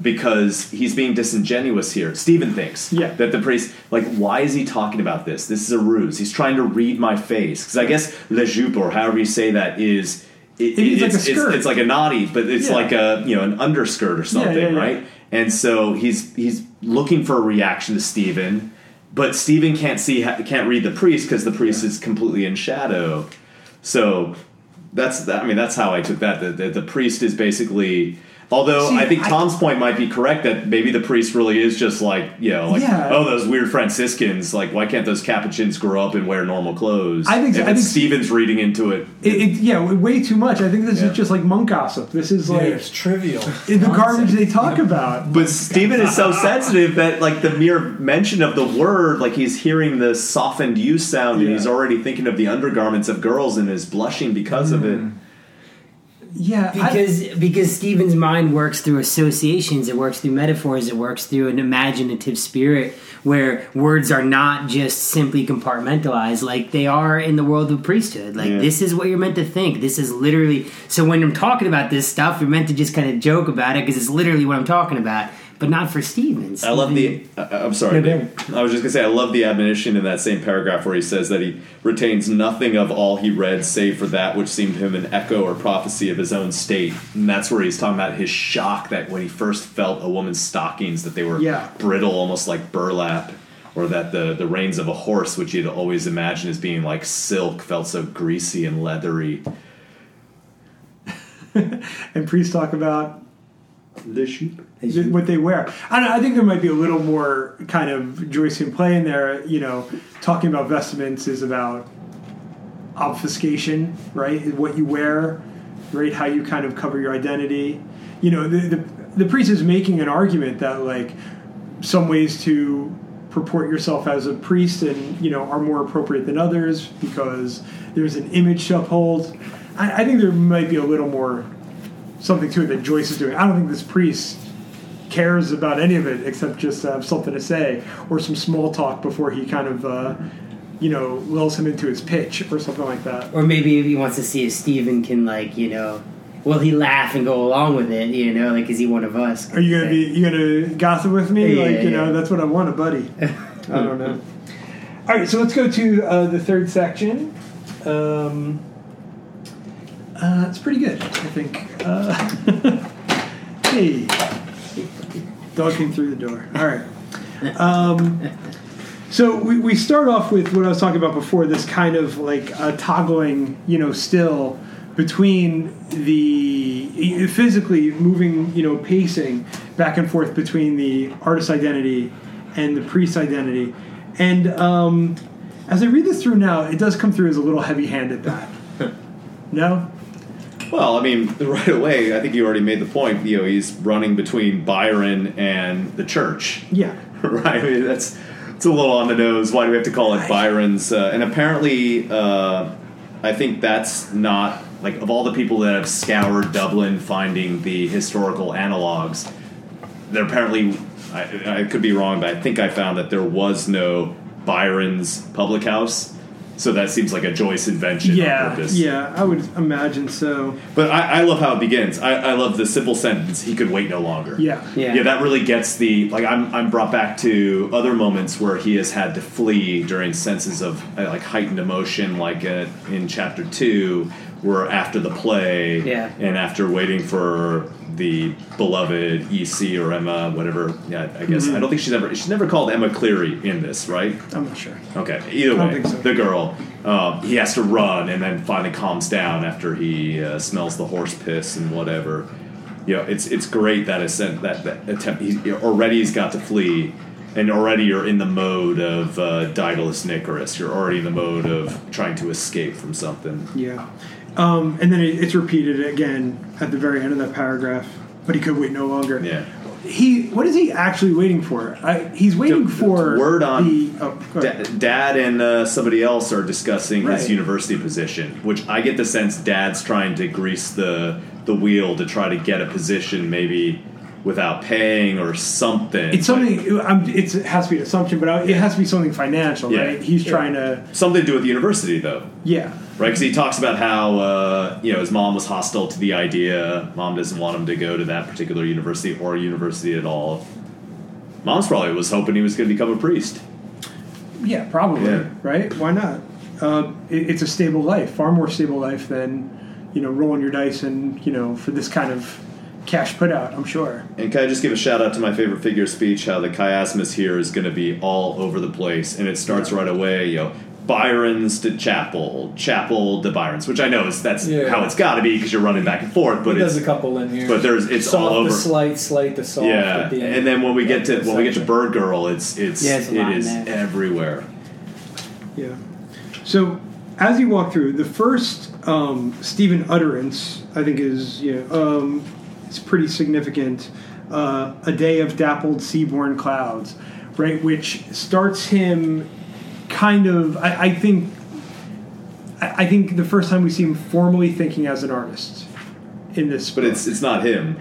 because he's being disingenuous here. Stephen thinks yeah. that the priest, like, why is he talking about this? This is a ruse. He's trying to read my face. Because I guess Le Jupe, or however you say that, is, it, it, it's, like a skirt. It's, it's like a naughty, but it's yeah. like a, you know, an underskirt or something, yeah, yeah, yeah. right? And so he's, he's looking for a reaction to Stephen, but Stephen can't see, can't read the priest because the priest yeah. is completely in shadow. So that's, I mean, that's how I took that. The, the, the priest is basically, although See, I think Tom's I, point might be correct that maybe the priest really is just like, you know, like, yeah. oh, those weird Franciscans, like, why can't those Capuchins grow up and wear normal clothes? I think, if I it's think Stephen's reading into it. It, it. Yeah, way too much. I think this yeah. is just like monk gossip. This is like... Yeah, it's trivial. In the garbage they talk yeah. about. But Stephen is so sensitive that, like, the mere mention of the word, like, he's hearing the softened U sound yeah. and he's already thinking of the undergarments of girls and is blushing because mm. of it. Yeah, because I, because Stephen's mind works through associations, it works through metaphors, it works through an imaginative spirit where words are not just simply compartmentalized like they are in the world of priesthood. Like yeah. this is what you're meant to think. This is literally. So when I'm talking about this stuff, you're meant to just kind of joke about it because it's literally what I'm talking about. But not for Stephen. Stephen. I love the. Uh, I'm sorry. No, I was just gonna say I love the admonition in that same paragraph where he says that he retains nothing of all he read save for that which seemed to him an echo or prophecy of his own state, and that's where he's talking about his shock that when he first felt a woman's stockings that they were yeah. brittle, almost like burlap, or that the the reins of a horse, which he had always imagined as being like silk, felt so greasy and leathery. And priests talk about. The sheep. What they wear. I don't know, I think there might be a little more kind of Joycean play in there. You know, talking about vestments is about obfuscation, right? What you wear, right? How you kind of cover your identity. You know, the, the, the priest is making an argument that, like, some ways to purport yourself as a priest and, you know, are more appropriate than others because there's an image to uphold. I, I think there might be a little more... something to it that Joyce is doing. I don't think this priest cares about any of it except just have something to say or some small talk before he kind of, uh, you know, lulls him into his pitch or something like that. Or maybe he wants to see if Stephen can, like, you know, will he laugh and go along with it, you know, like, is he one of us? Are you going to be, you going to gossip with me? Yeah, like, you yeah. know, that's what I want, a buddy. I don't know. All right, so let's go to uh, the third section. Um... Uh, it's pretty good, I think. Uh, hey, dog came through the door. All right. Um, so we, we start off with what I was talking about before, this kind of like uh, toggling, you know, still between the physically moving, you know, pacing back and forth between the artist's identity and the priest's identity. And um, as I read this through now, it does come through as a little heavy-handed that. No? Well, I mean, right away, I think you already made the point. You know, he's running between Byron and the church. Yeah. Right? I mean, that's it's a little on the nose. Why do we have to call it Byron's? Uh, and apparently, uh, I think that's not, like, of all the people that have scoured Dublin finding the historical analogs, they're apparently, I, I could be wrong, but I think I found that there was no Byron's public house. So that seems like a Joyce invention yeah, on purpose. Yeah, I would imagine so. But I, I love how it begins. I, I love the simple sentence, he could wait no longer. Yeah. yeah. Yeah, that really gets the... Like, I'm I'm brought back to other moments where he has had to flee during senses of, uh, like, heightened emotion, like uh, in Chapter two, where after the play yeah. and after waiting for the beloved E C or Emma, whatever, yeah, I guess. Mm-hmm. I don't think she's ever... She's never called Emma Cleary in this, right? I'm not sure. Okay, either way, so. The girl. Um, he has to run and then finally calms down after he uh, smells the horse piss and whatever. You know, it's it's great that, ascent, that, that attempt... He's, already he's got to flee, and already you're in the mode of uh, Daedalus and Icarus. You're already in the mode of trying to escape from something. Yeah. Um, and then it, it's repeated again at the very end of that paragraph. But he could wait no longer. Yeah. He, what is he actually waiting for? I, he's waiting to, for word on the, oh, da, Dad and uh, somebody else are discussing right. his university position, which I get the sense Dad's trying to grease the the wheel to try to get a position, maybe without paying or something. It's something. Like, I'm, it's, it has to be an assumption, but I, it has to be something financial, yeah. right? He's yeah. trying to something to do with the university, though. Yeah. Right, because he talks about how uh, you know his mom was hostile to the idea. Mom doesn't want him to go to that particular university or university at all. Mom's probably was hoping he was going to become a priest. Yeah, probably. Yeah. Right? Why not? Uh, it, it's a stable life, far more stable life than you know rolling your dice and you know for this kind of cash put out. I'm sure. And can I just give a shout out to my favorite figure of speech? How the chiasmus here is going to be all over the place, and it starts yeah. right away. You know. Byron's to Chapel, Chapel to Byron's, which I know is that's yeah. how it's got to be because you're running back and forth. But there's a couple in here. But there's it's soft all over. The slight, slight, the soft. Yeah, at the end. And then when we get to when we get to Bird Girl, it's it's, yeah, it's it is everywhere. Yeah. So as you walk through, the first um, Stephen utterance, I think, is you know, um, it's pretty significant. Uh, a day of dappled seaborne clouds, right, which starts him. Kind of, I, I think. I, I think the first time we see him formally thinking as an artist in this, but book. it's it's not him.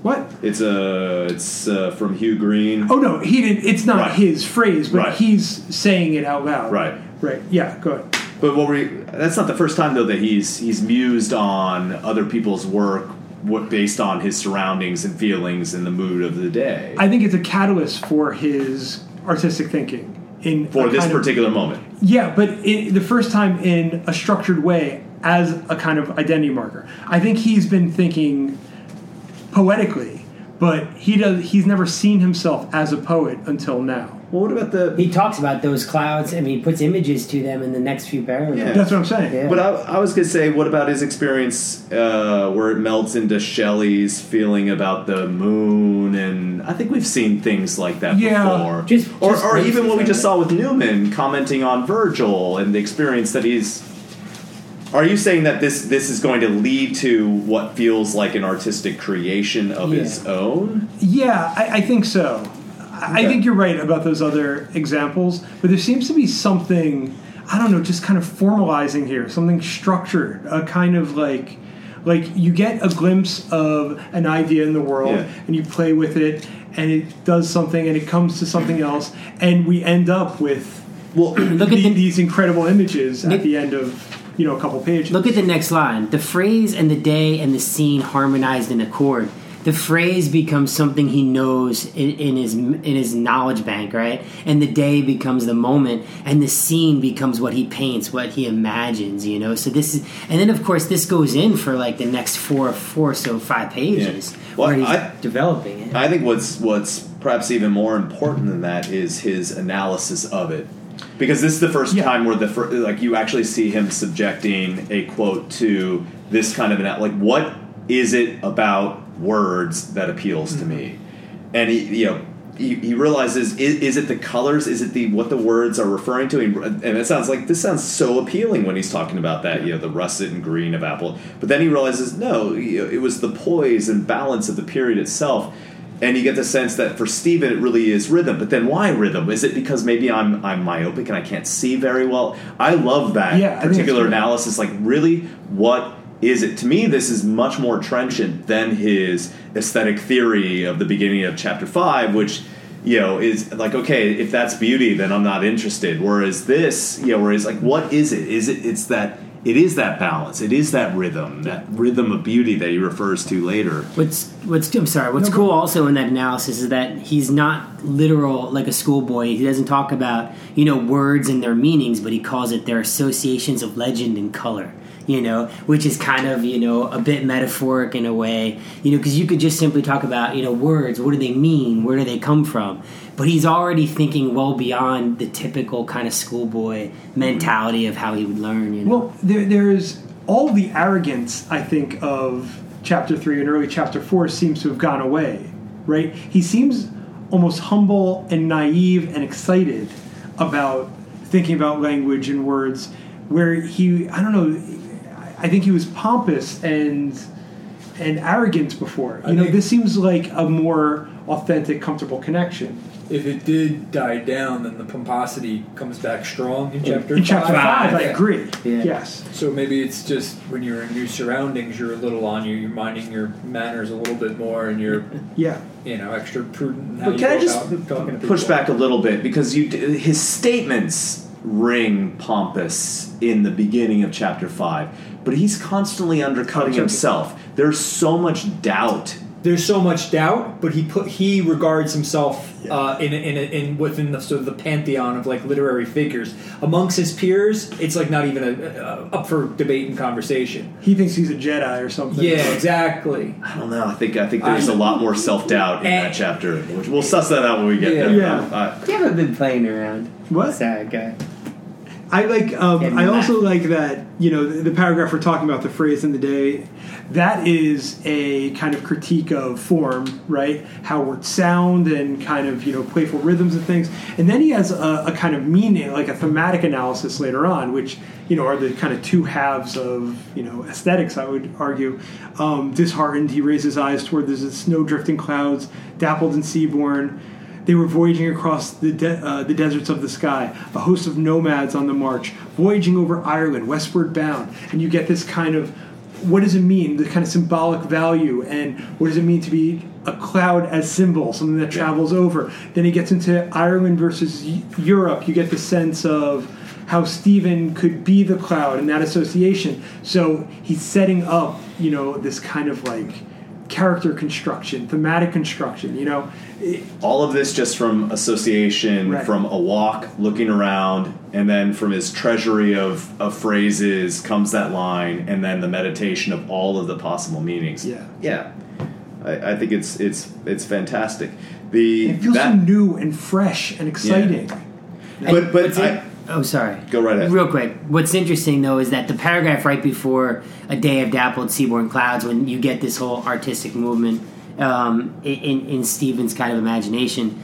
What? It's a uh, it's uh, from Hugh Green. Oh no, he didn't. It's not right. his phrase, but right. he's saying it out loud. Right. Right. Yeah. Go ahead. But what we that's not the first time though that he's he's mused on other people's work, what based on his surroundings and feelings and the mood of the day. I think it's a catalyst for his artistic thinking. In for this particular of, moment. Yeah, but in, the first time in a structured way as a kind of identity marker. I think he's been thinking poetically, but he does. He's never seen himself as a poet until now. Well, what about the... He talks about those clouds, I mean, he puts images to them in the next few paragraphs. Yeah. That's what I'm saying. Yeah. But I, I was going to say, what about his experience uh, where it melts into Shelley's feeling about the moon? And I think we've seen things like that yeah. before. Just, or just or even what we just saw with Newman commenting on Virgil and the experience that he's... Are you saying that this, this is going to lead to what feels like an artistic creation of yeah. his own? Yeah, I, I think so. Okay. I think you're right about those other examples, but there seems to be something, I don't know, just kind of formalizing here, something structured, a kind of like, like you get a glimpse of an idea in the world yeah. and you play with it and it does something and it comes to something else and we end up with well, look the, at the, these incredible images Nick, at the end of, you know, a couple pages. Look at the next line. The phrase and the day and the scene harmonized in accord. The phrase becomes something he knows in, in his in his knowledge bank, right? And the day becomes the moment, and the scene becomes what he paints, what he imagines, you know? So this is... And then, of course, this goes in for, like, the next four, four so five pages yeah. well, where he's I, developing it. I think what's what's perhaps even more important than that is his analysis of it. Because this is the first yeah. time where, the fir- like, you actually see him subjecting a quote to this kind of... an Like, what is it about... words that appeals to me, and he, you know, he, he realizes is, is it the colors? Is it the what the words are referring to? And it sounds like this sounds so appealing when he's talking about that, you know, the russet and green of apple. But then he realizes no, you know, it was the poise and balance of the period itself. And you get the sense that for Stephen it really is rhythm. But then why rhythm? Is it because maybe I'm I'm myopic and I can't see very well? I love that yeah, particular analysis. Like really, what? Is it to me? This is much more trenchant than his aesthetic theory of the beginning of chapter five, which you know is like okay, if that's beauty, then I'm not interested. Whereas this, you know, whereas like what is it? Is it? It's that it is that balance. It is that rhythm, that rhythm of beauty that he refers to later. What's what's I'm sorry. What's no, cool also in that analysis is that he's not literal like a schoolboy. He doesn't talk about you know words and their meanings, but he calls it their associations of legend and color. You know, which is kind of, you know, a bit metaphoric in a way, you know, because you could just simply talk about, you know, words. What do they mean? Where do they come from? But he's already thinking well beyond the typical kind of schoolboy mentality of how he would learn. You know? Well, there, there's all the arrogance, I think, of chapter three and early chapter four seems to have gone away, right? He seems almost humble and naive and excited about thinking about language and words where he, I don't know... I think he was pompous and and arrogant before. You know, this seems like a more authentic, comfortable connection. If it did die down, then the pomposity comes back strong in chapter five. In chapter five, I agree. Yeah. Yes. So maybe it's just when you're in new surroundings, you're a little on you. You're minding your manners a little bit more, and you're yeah, you know, extra prudent. But can I just push back a little bit, because you his statements ring pompous in the beginning of chapter five, but he's constantly undercutting himself. There's so much doubt. There's so much doubt, but he put he regards himself yeah. uh, in in in within the sort of the pantheon of like literary figures amongst his peers. It's like not even a, a, up for debate and conversation. He thinks he's a Jedi or something. Yeah, exactly. I don't know. I think I think there's I, a lot more self doubt in and, that chapter. Which we'll suss that out when we get yeah, there. Yeah, uh, I, you haven't been playing around. What? Sad guy. I like. Um, I also like that, you know, the, the paragraph we're talking about, the phrase in the day, that is a kind of critique of form, right? How words sound and kind of, you know, playful rhythms and things. And then he has a, a kind of meaning, like a thematic analysis later on, which, you know, are the kind of two halves of, you know, aesthetics, I would argue. Um, disheartened, he raises eyes toward the snow-drifting clouds, dappled and seaborne. They were voyaging across the de- uh, the deserts of the sky, a host of nomads on the march, voyaging over Ireland, westward bound. And you get this kind of, what does it mean, the kind of symbolic value, and what does it mean to be a cloud as symbol, something that travels yeah. over. Then it gets into Ireland versus y- Europe. You get the sense of how Stephen could be the cloud in that association. So he's setting up, you know, this kind of like character construction, thematic construction, you know. All of this just from association, right. From a walk, looking around, and then from his treasury of, of phrases comes that line, and then the meditation of all of the possible meanings. Yeah. Yeah. I, I think it's it's it's fantastic. The It feels that, so new and fresh and exciting. Yeah. No. But but I, I, oh, sorry. Go right ahead. Real quick. What's interesting, though, is that the paragraph right before A Day of Dappled Seaborne Clouds, when you get this whole artistic movement um, in, in Stephen's kind of imagination,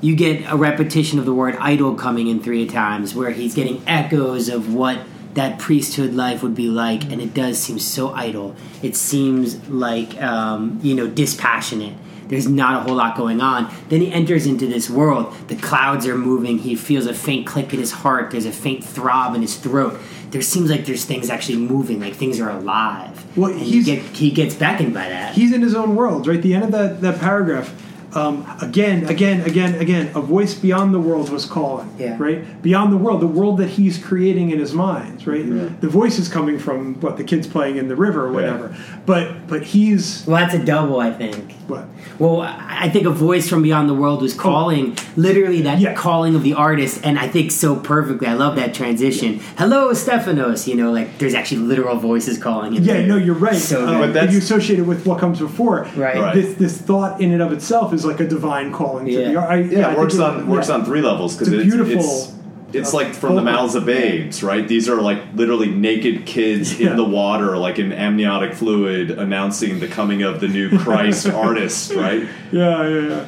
you get a repetition of the word idol coming in three times, where he's getting echoes of what that priesthood life would be like, and it does seem so idle. It seems like, um, you know, dispassionate. There's not a whole lot going on. Then he enters into this world. The clouds are moving. He feels a faint click in his heart. There's a faint throb in his throat. There seems like there's things actually moving, like things are alive. Well, and he's, you get, he gets beckoned by that. He's in his own world, right? The end of that, that paragraph, um, again, again, again, again, a voice beyond the world was calling, yeah. right? Beyond the world, the world that he's creating in his mind, right? Yeah. The voice is coming from, what, the kids playing in the river or whatever. Yeah. But but he's... Well, that's a double, I think. What? Well, I think a voice from beyond the world was calling, oh. literally that yeah. calling of the artist, and I think so perfectly. I love that transition. Yeah. Hello, Stephanos. You know, like there's actually literal voices calling. Yeah, there. No, you're right. So um, but that's, you associate it with what comes before. Right. right. This this thought in and of itself is like a divine calling. Yeah. To the, I, yeah, yeah, it works on works yeah. on three levels because it's, it's beautiful. It's, It's like from the mouths of babes, right? These are like literally naked kids yeah. in the water, like in amniotic fluid, announcing the coming of the new Christ artist, right? Yeah, yeah,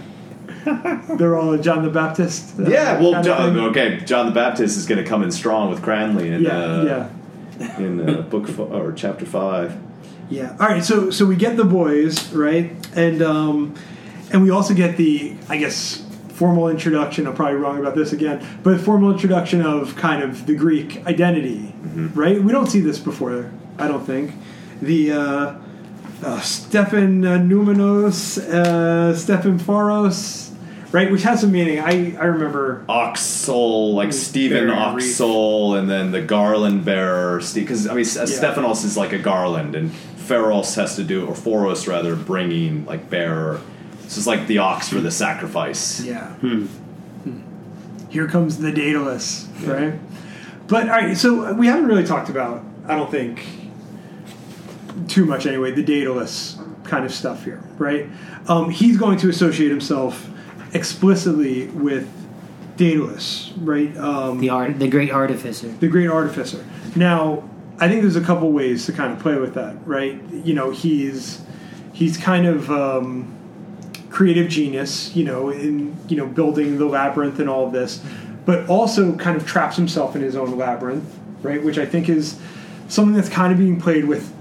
yeah. They're all John the Baptist. Uh, yeah, well, John, okay, John the Baptist is going to come in strong with Cranley in, yeah, uh, yeah. in uh, book f- or chapter five. Yeah. All right. So, so we get the boys, right, and um, and we also get the, I guess. Formal introduction, I'm probably wrong about this again, but formal introduction of kind of the Greek identity, mm-hmm. right? We don't see this before, I don't think. The uh, uh, Stephen uh, Noumenos, uh, Stephen Pharos, right, which has some meaning. I, I remember... Oxol, like Stephen Oxol, and then the garland bearer, because, I mean, yeah. Stephanos is like a garland, and Pharos has to do, or Pharos rather, bringing, like, bearer. This is like the ox for the sacrifice. Yeah. Hmm. Here comes the Daedalus, yeah. right? But, all right, so we haven't really talked about, I don't think, too much anyway, the Daedalus kind of stuff here, right? Um, he's going to associate himself explicitly with Daedalus, right? Um, the art, the great artificer. The great artificer. Now, I think there's a couple ways to kind of play with that, right? You know, he's he's kind of... Um, creative genius, you know, in, you know, building the labyrinth and all of this, but also kind of traps himself in his own labyrinth, right? Which I think is something that's kind of being played with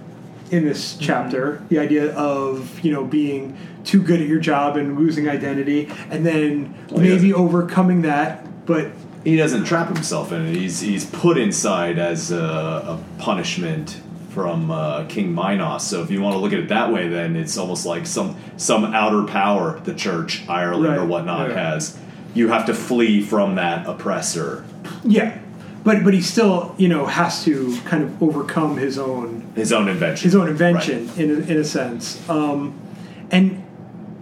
in this chapter, mm-hmm. the idea of, you know, being too good at your job and losing identity, and then well, maybe overcoming that, but... He doesn't trap himself in it. He's he's put inside as a, a punishment from uh, King Minos. So if you want to look at it that way, then it's almost like some some outer power the Church, Ireland, right. or whatnot yeah. has. You have to flee from that oppressor. Yeah. But but he still, you know, has to kind of overcome his own... His own invention. His own invention, right. in, a, in a sense. Um, and,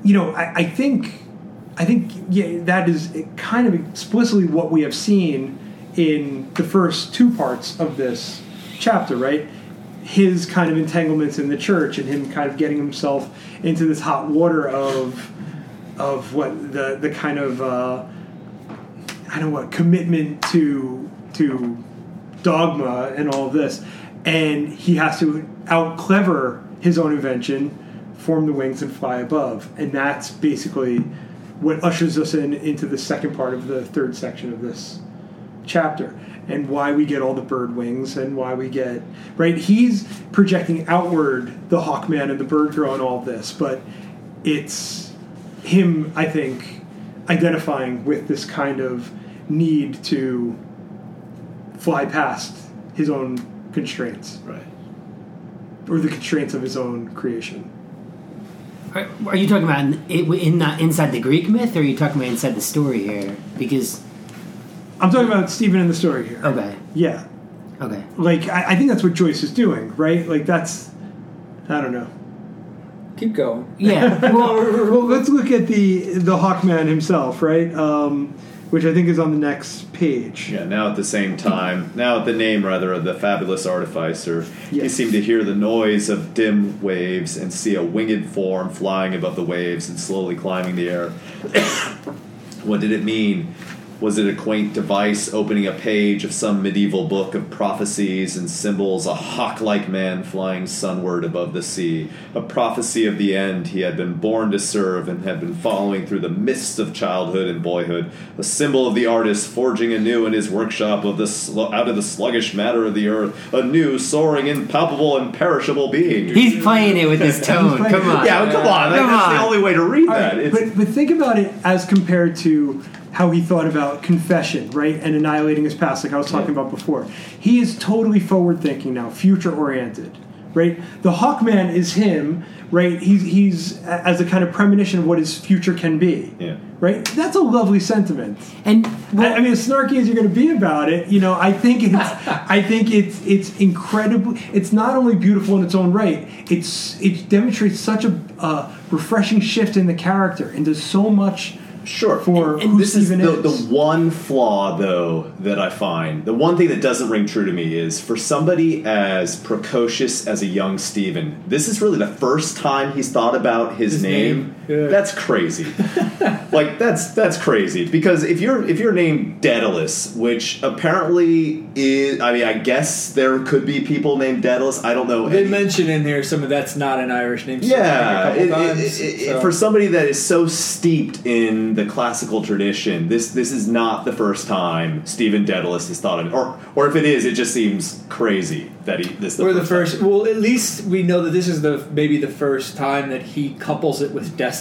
you know, I, I think... I think yeah, that is kind of explicitly what we have seen in the first two parts of this chapter, right? His kind of entanglements in the church and him kind of getting himself into this hot water of of what the, the kind of, uh, I don't know what, commitment to... to dogma and all of this, and he has to out clever his own invention, form the wings and fly above, and that's basically what ushers us in into the second part of the third section of this chapter, and why we get all the bird wings and why we get right. He's projecting outward the Hawkman and the Bird Girl and all this, but it's him, I think, identifying with this kind of need to fly past his own constraints, right, or the constraints of his own creation. Are, are you talking about in, in that inside the Greek myth, or are you talking about inside the story here? Because I'm talking about Stephen in the story here. Okay. Yeah. Okay. Like I, I think that's what Joyce is doing, right? Like that's I don't know. Keep going. Yeah. Well, well, let's look at the the Hawkman himself, right? Um, Which I think is on the next page. Yeah, now at the same time, now at the name, rather, of the fabulous artificer, yes. He seemed to hear the noise of dim waves and see a winged form flying above the waves and slowly climbing the air. What did it mean? Was it a quaint device opening a page of some medieval book of prophecies and symbols, a hawk-like man flying sunward above the sea, a prophecy of the end he had been born to serve and had been following through the mists of childhood and boyhood, a symbol of the artist forging anew in his workshop of the sl- out of the sluggish matter of the earth, a new, soaring, impalpable, and perishable being? He's playing it with his tone. Come on. Yeah, well, come on. Come That's on. The only way to read All that. Right, but, but think about it as compared to... how he thought about confession, right, and annihilating his past, like I was talking yeah. about before. He is totally forward-thinking now, future-oriented, right? The Hawkman is him, right? He's he's as a kind of premonition of what his future can be, yeah. right? That's a lovely sentiment. And well, I, I mean, as snarky as you're going to be about it, you know, I think it's I think it's it's incredibly. It's not only beautiful in its own right. It's it demonstrates such a uh, refreshing shift in the character and does so much. Sure. For and, and this is the, the one flaw, though, that I find. The one thing that doesn't ring true to me is for somebody as precocious as a young Stephen, this is really the first time he's thought about his, his name. name. Yeah. That's crazy. Like that's that's crazy because if you're if you're named Daedalus, which apparently is, I mean, I guess there could be people named Daedalus. I don't know. They any. mention in here some of that's not an Irish name. Yeah, it, times, it, it, so. For somebody that is so steeped in the classical tradition, this this is not the first time Stephen Dedalus has thought of it, or or if it is, it just seems crazy that he this. Or the, the first. Time. Well, at least we know that this is the maybe the first time that he couples it with destiny.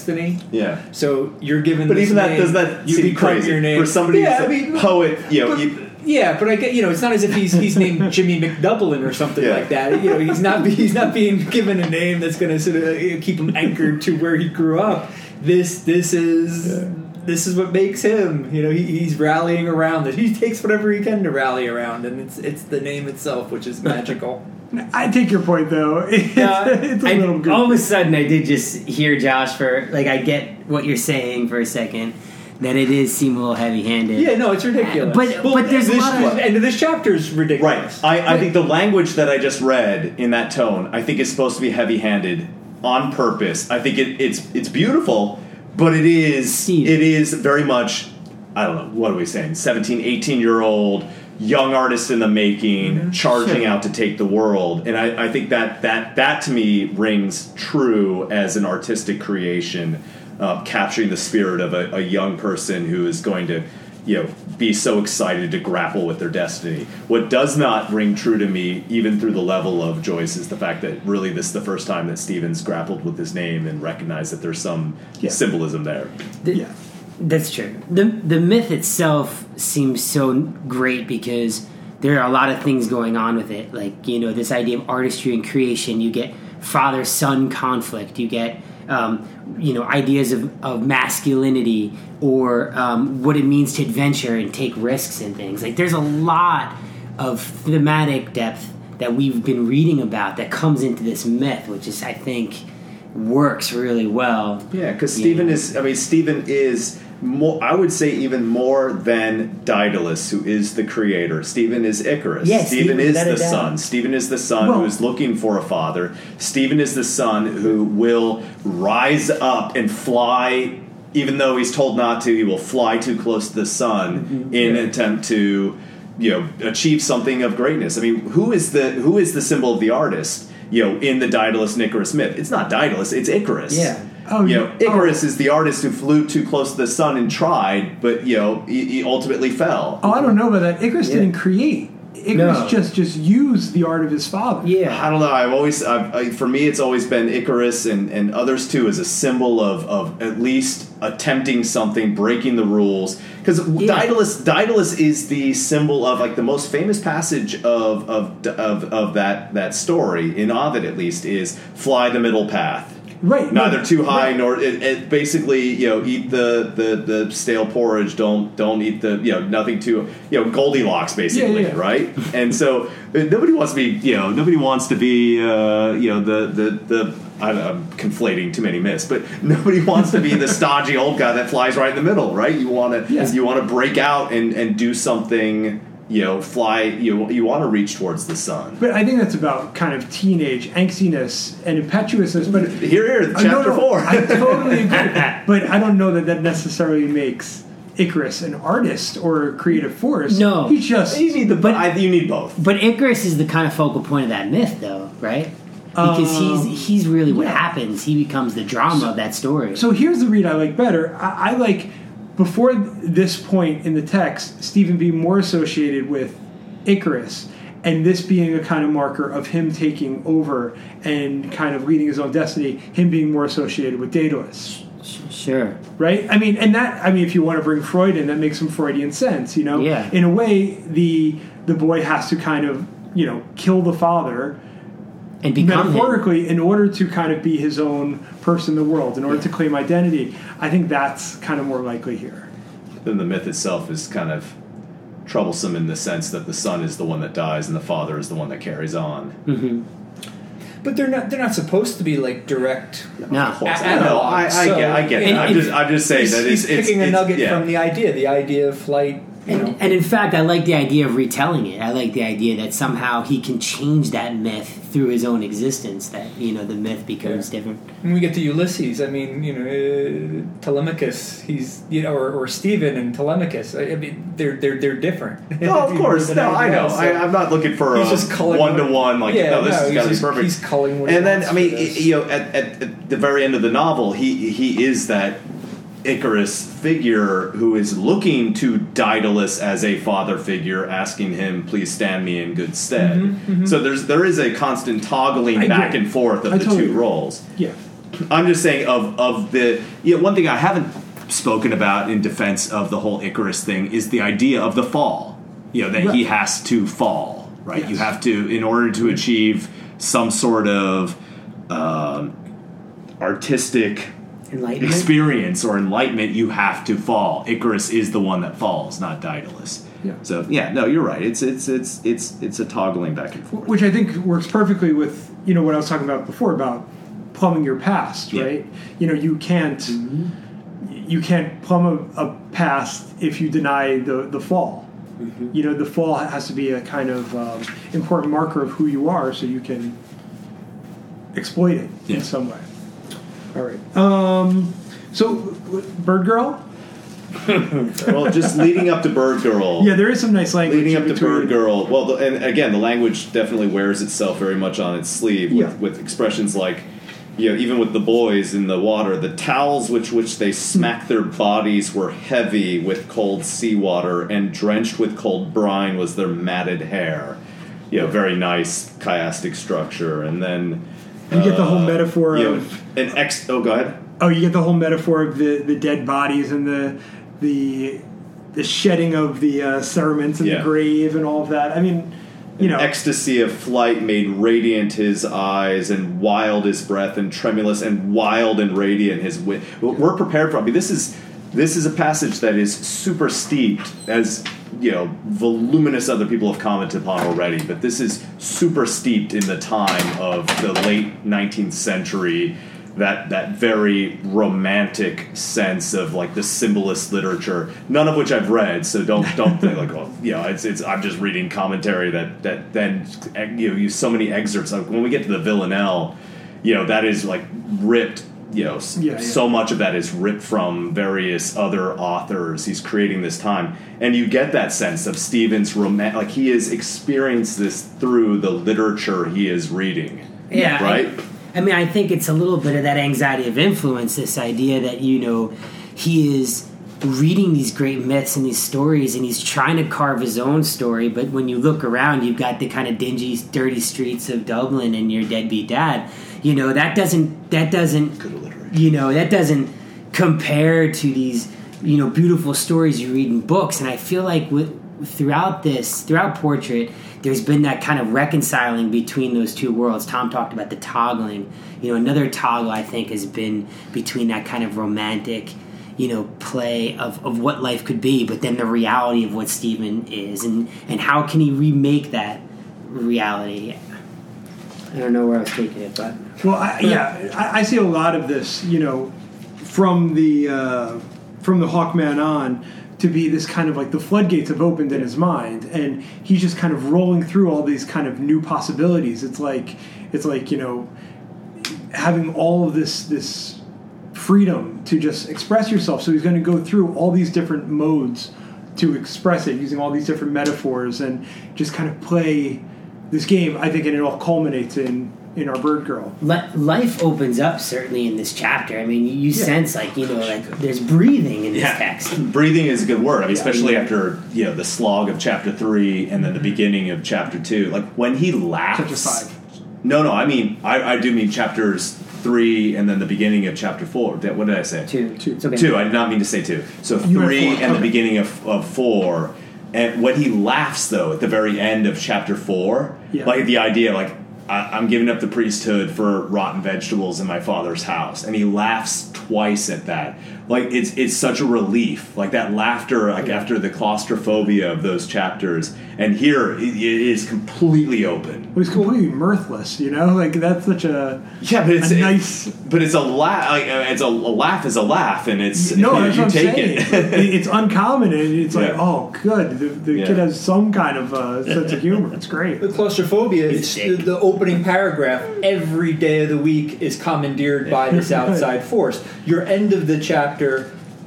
Yeah. So you're given. But this even name, that does that you seem crazy your name. For somebody yeah, who's I mean, a poet? You know, but, you, yeah, but I get you know it's not as if he's he's named Jimmy McDublin or something yeah. like that. You know, he's not he's not being given a name that's going to sort of keep him anchored to where he grew up. This this is. Yeah. This is what makes him, you know, he, he's rallying around it. He takes whatever he can to rally around, and it's it's the name itself, which is magical. I take your point, though. It's, uh, it's a I, little good. All of a sudden, I did just hear Josh for, like, I get what you're saying for a second, that it is seem a little heavy-handed. Yeah, no, it's ridiculous. But, well, but there's this, a lot of... And this chapter's ridiculous. Right. I, I think the language that I just read in that tone, I think is supposed to be heavy-handed on purpose. I think it, it's it's beautiful... But it is, it is very much, I don't know, what are we saying, seventeen, eighteen-year-old, young artist in the making, mm-hmm. charging sure. out to take the world. And I, I think that, that that to me rings true as an artistic creation, uh, capturing the spirit of a, a young person who is going to you know, be so excited to grapple with their destiny. What does not ring true to me, even through the level of Joyce, is the fact that really this is the first time that Stephen's grappled with his name and recognized that there's some yeah. symbolism there. The, yeah, that's true. The the myth itself seems so great because there are a lot of things going on with it. Like, you know, this idea of artistry and creation, you get father-son conflict, you get... Um, you know, ideas of, of masculinity or um, what it means to adventure and take risks and things. Like, there's a lot of thematic depth that we've been reading about that comes into this myth, which is, I think, works really well. Yeah, because Stephen know. is, I mean, Stephen is... More, I would say even more than Daedalus, who is the creator. Stephen is Icarus. Yes, Stephen, Stephen is the son. Stephen is the son Whoa. who is looking for a father. Stephen is the son who will rise up and fly, even though he's told not to. He will fly too close to the sun mm-hmm. in yeah. an attempt to, you know, achieve something of greatness. I mean, who is the who is the symbol of the artist? You know, in the Daedalus and Icarus myth, it's not Daedalus; it's Icarus. Yeah. Oh, you know, Icarus oh. is the artist who flew too close to the sun and tried, but, you know, he, he ultimately fell. Oh, I don't know about that. Icarus yeah. didn't create. Icarus no. just, just used the art of his father. Yeah. I don't know. I've always, I've, I, for me, it's always been Icarus and, and others, too, as a symbol of, of at least attempting something, breaking the rules. Because yeah. Daedalus, Daedalus is the symbol of, like, the most famous passage of, of, of, of that, that story, in Ovid at least, is fly the middle path. Right. Neither right, too high right. nor it, it basically, you know, eat the, the, the stale porridge, don't don't eat the, you know, nothing too, you know, Goldilocks basically, yeah, yeah. right? And so nobody wants to be, you know, nobody wants to be, uh, you know, the, the, the I don't know, I'm conflating too many myths, but nobody wants to be the stodgy old guy that flies right in the middle, right? You want to yeah. you want to break out and, and do something, you know, fly, you you want to reach towards the sun. But I think that's about kind of teenage angstiness and impetuousness. But Here, here, chapter no, no, four. I totally agree. But I don't know that that necessarily makes Icarus an artist or a creative force. No. He just... You need, the, but, I, you need both. But Icarus is the kind of focal point of that myth, though, right? Because um, he's he's really what yeah. happens. He becomes the drama so, of that story. So here's the read I like better. I, I like... Before this point in the text, Stephen being more associated with Icarus, and this being a kind of marker of him taking over and kind of leading his own destiny, him being more associated with Daedalus. Sure. Right? I mean, and that, I mean, if you want to bring Freud in, that makes some Freudian sense, you know? Yeah. In a way, the the boy has to kind of, you know, kill the father and become metaphorically him. In order to kind of be his own person in the world, in order yeah. to claim identity. I think that's kind of more likely here. Then the myth itself is kind of troublesome in the sense that the son is the one that dies and the father is the one that carries on. Mm-hmm. But they're not—they're not supposed to be like direct. No, at, at no, I, I, so, I, I get it. And, I'm just—I'm just saying he's, that it's, he's it's, picking it's, a nugget yeah. from the idea—the idea of flight. You know. And, and in fact, I like the idea of retelling it. I like the idea that somehow he can change that myth through his own existence, that, you know, the myth becomes yeah. different. When we get to Ulysses, I mean, you know, uh, Telemachus, he's, you know, or, or Stephen and Telemachus, I, I mean, they're they're they're different. Oh, of course. No, I know. So I, I'm not looking for a one-to-one, like, yeah, no, this no, is got to be perfect. He's culling what And then, I mean, you know, at, at, at the very end of the novel, he he is that Icarus figure who is looking to Daedalus as a father figure, asking him, please stand me in good stead. Mm-hmm, mm-hmm. So there's there is a constant toggling I back and forth of I the two you. roles. Yeah, I'm just saying of of the you know, one thing I haven't spoken about in defense of the whole Icarus thing is the idea of the fall. You know, that right. he has to fall, right? Yes. You have to, in order to achieve some sort of um, artistic experience or enlightenment, you have to fall. Icarus is the one that falls, not Daedalus. Yeah. So yeah, no, you're right. It's it's it's it's it's a toggling back and forth, which I think works perfectly with, you know, what I was talking about before about plumbing your past, yeah. right? You know, you can't mm-hmm. you can't plumb a, a past if you deny the the fall. Mm-hmm. You know, the fall has to be a kind of um, important marker of who you are, so you can exploit it yeah. in some way. All right. Um, so, Bird Girl? Well, just leading up to Bird Girl. Yeah, there is some nice language. Leading up to Bird Girl. Well, the, and again, the language definitely wears itself very much on its sleeve with, yeah. with expressions like, you know, even with the boys in the water, the towels which which they smacked their bodies were heavy with cold seawater, and drenched with cold brine was their matted hair. You know, very nice chiastic structure. And then you uh, get the whole metaphor you of know, an ex. Oh, go ahead. Oh, you get the whole metaphor of the, the dead bodies and the the the shedding of the uh, cerements in yeah. the grave and all of that. I mean. You know. An ecstasy of flight made radiant his eyes, and wild his breath, and tremulous and wild and radiant his wind. We're prepared for. I mean, this is this is a passage that is super steeped, as you know, voluminous other people have commented upon already. But this is super steeped in the time of the late nineteenth century. That that very romantic sense of like the symbolist literature, none of which I've read, so don't don't think like oh yeah, you know, it's it's I'm just reading commentary that that then you know use so many excerpts. Like when we get to the Villanelle, you know that is like ripped. You know, yeah, so yeah. much of that is ripped from various other authors he's creating this time, and you get that sense of Stephen's romantic. Like he has experienced this through the literature he is reading. Yeah, right. I- I mean, I think it's a little bit of that anxiety of influence, this idea that, you know, he is reading these great myths and these stories and he's trying to carve his own story. But when you look around, you've got the kind of dingy, dirty streets of Dublin and your deadbeat dad. You know, that doesn't, that doesn't, good alliteration. You know, that doesn't compare to these, you know, beautiful stories you read in books. And I feel like with, throughout this, throughout Portrait, there's been that kind of reconciling between those two worlds. Tom talked about the toggling. You know, another toggle, I think, has been between that kind of romantic, you know, play of, of what life could be, but then the reality of what Stephen is, and, and how can he remake that reality? I don't know where I was taking it, but... Well, I, yeah, I, I see a lot of this, you know, from the, uh, from the Hawkman on, to be this kind of like the floodgates have opened in his mind, and he's just kind of rolling through all these kind of new possibilities. It's like, it's like, you know, having all of this, this freedom to just express yourself. So he's going to go through all these different modes to express it using all these different metaphors and just kind of play this game. I think, and it all culminates in, in our Bird Girl. Life opens up, certainly, in this chapter. I mean, you yeah. sense, like, you know, like there's breathing in this yeah. text. Breathing is a good word, I mean, yeah, especially I mean, after, you know, the slog of chapter three and then the beginning of chapter two. Like, when he laughs... Chapter five. No, no, I mean, I, I do mean chapters three and then the beginning of chapter four. What did I say? Two. Two. It's okay. Two, I did not mean to say two. So you three and okay. the beginning of, of four. And when he laughs, though, at the very end of chapter four, yeah. like, the idea, like, I'm giving up the priesthood for rotten vegetables in my father's house. And he laughs twice at that. Like, it's it's such a relief. Like, that laughter, like, yeah. after the claustrophobia of those chapters. And here, it, it is completely open. Well, he's completely mirthless, you know? Like, that's such a, yeah, but it's, a nice... It, but it's a laugh. Like, it's a, a laugh is a laugh, and it's... No, that's what I'm saying. It. It's uncommon, and it's yeah. like, oh, good. The, the yeah. kid has some kind of uh, sense of humor. It's great. The claustrophobia, it's the, the opening paragraph, every day of the week is commandeered yeah. by this outside force. Your end of the chapter,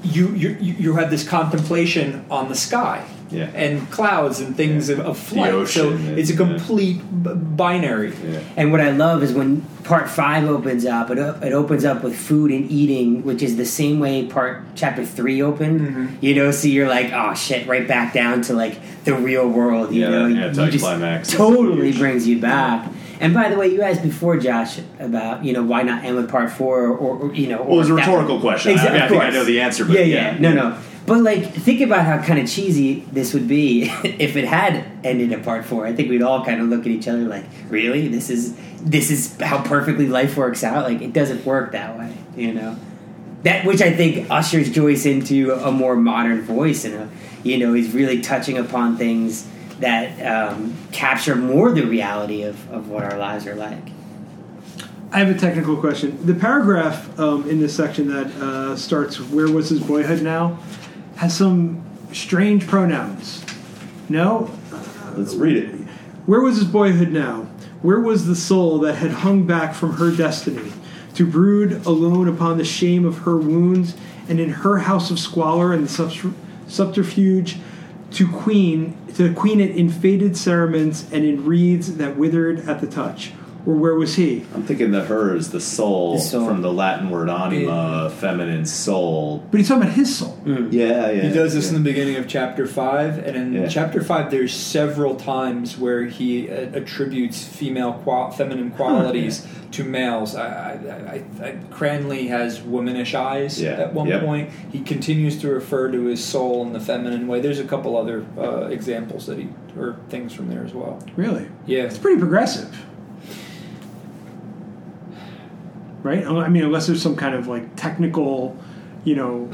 you, you you have this contemplation on the sky yeah. and clouds and things yeah. of, of flight. The ocean, so it's a complete yeah. b- binary. Yeah. And what I love is when part five opens up, it, it opens up with food and eating, which is the same way part chapter three opened. Mm-hmm. You know, so you're like, oh shit, right back down to like the real world. You yeah, know, yeah, you just climax. Totally brings you back. Yeah. And by the way, you asked before, Josh, about, you know, why not end with part four or, or you know... Or well, it was a rhetorical question. Exactly. I, mean, I think I know the answer, but... Yeah, yeah, yeah. No, no. But, like, think about how kind of cheesy this would be if it had ended at part four. I think we'd all kind of look at each other like, really? This is this is how perfectly life works out? Like, it doesn't work that way, you know? That, which I think ushers Joyce into a more modern voice. And, a, you know, he's really touching upon things... that um, capture more the reality of, of what our lives are like. I have a technical question. The paragraph um, in this section that uh, starts, "Where was his boyhood now?" has some strange pronouns. No? Let's read it. "Where was his boyhood now? Where was the soul that had hung back from her destiny, to brood alone upon the shame of her wounds, and in her house of squalor and subterfuge, to queen to queen it in faded cerements and in reeds that withered at the touch? or where was he? I'm thinking the her is the soul, the soul. From the Latin word anima, yeah. Feminine soul. But he's talking about his soul. Mm. Yeah, yeah. He does this yeah. in the beginning of chapter five, and in yeah. chapter five there's several times where he uh, attributes female, qual- feminine qualities huh, yeah. to males. I, I, I, I, Cranley has womanish eyes yeah. at one yep. point. He continues to refer to his soul in the feminine way. There's a couple other uh, examples that he, or things from there as well. Really? Yeah. It's pretty progressive. Right? I mean, unless there's some kind of like technical, you know,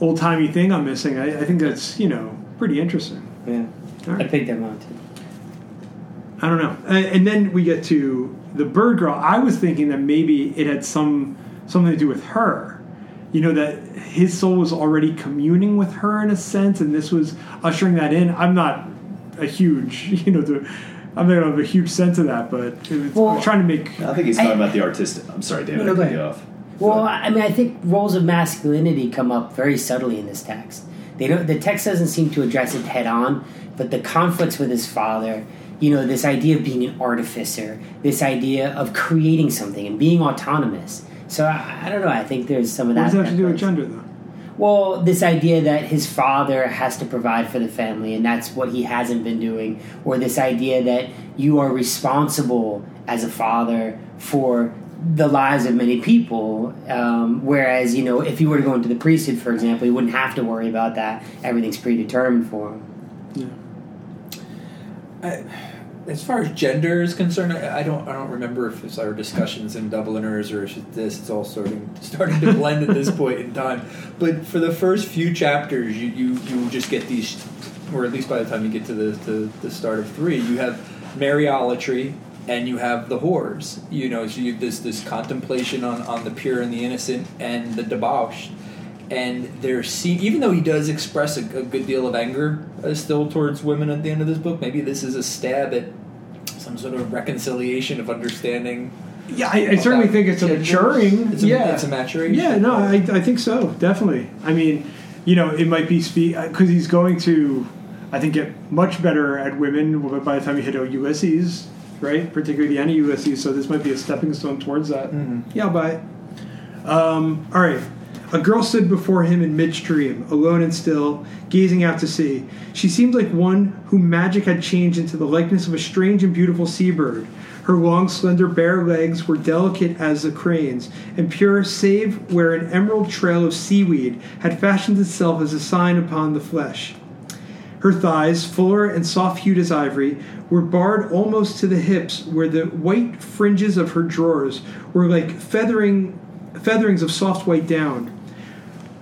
old timey thing I'm missing, I, I think that's, you know, pretty interesting. Yeah. Right. I picked that one too. I don't know. And then we get to the Bird Girl. I was thinking that maybe it had some something to do with her. You know, that his soul was already communing with her in a sense, and this was ushering that in. I'm not a huge, you know, the I'm not going to have a huge sense of that, but it's, well, I'm trying to make... I think he's talking I, about the artistic... I'm sorry, David, no, no, I cut you off. Well, but. I mean, I think roles of masculinity come up very subtly in this text. They don't. The text doesn't seem to address it head-on, but the conflicts with his father, you know, this idea of being an artificer, this idea of creating something and being autonomous. So, I, I don't know, I think there's some of that... What does that have to do with gender, though? Well, this idea that his father has to provide for the family, and that's what he hasn't been doing, or this idea that you are responsible as a father for the lives of many people, um, whereas, you know, if he were to go into the priesthood, for example, he wouldn't have to worry about that. Everything's predetermined for him. Yeah. I... As far as gender is concerned, I don't. I don't remember if it's our discussions in Dubliners or if it's this. It's all starting starting to blend at this point in time. But for the first few chapters, you, you, you just get these, or at least by the time you get to the to, the start of three, you have Mariolatry and you have the whores. You know, so you have this this contemplation on, on the pure and the innocent and the debauched. And there, see, even though he does express a, a good deal of anger uh, still towards women at the end of this book, maybe this is a stab at some sort of reconciliation of understanding. Yeah, I, I certainly think it's a maturing. It's a, yeah, it's a maturation. Yeah, no, I, I think so, definitely. I mean, you know, it might be speak because he's going to, I think, get much better at women by the time you hit Ulysses, right? Particularly the end of Ulysses. So this might be a stepping stone towards that. Mm-hmm. Yeah, bye. Um, all right. A girl stood before him in midstream, alone and still, gazing out to sea. She seemed like one whom magic had changed into the likeness of a strange and beautiful seabird. Her long, slender, bare legs were delicate as the crane's, and pure, save where an emerald trail of seaweed had fashioned itself as a sign upon the flesh. Her thighs, fuller and soft-hued as ivory, were barred almost to the hips, where the white fringes of her drawers were like feathering, featherings of soft white down.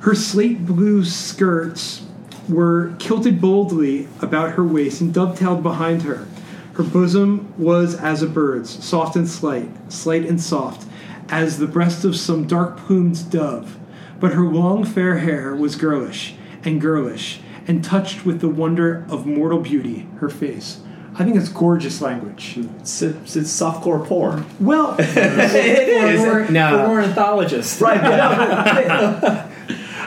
Her slate blue skirts were kilted boldly about her waist and dovetailed behind her. Her bosom was as a bird's, soft and slight, slight and soft, as the breast of some dark-plumed dove. But her long fair hair was girlish and girlish and touched with the wonder of mortal beauty, her face. I think it's gorgeous language. It's, it's softcore porn. Well, it is. We're no. An ornithologist. Right. No.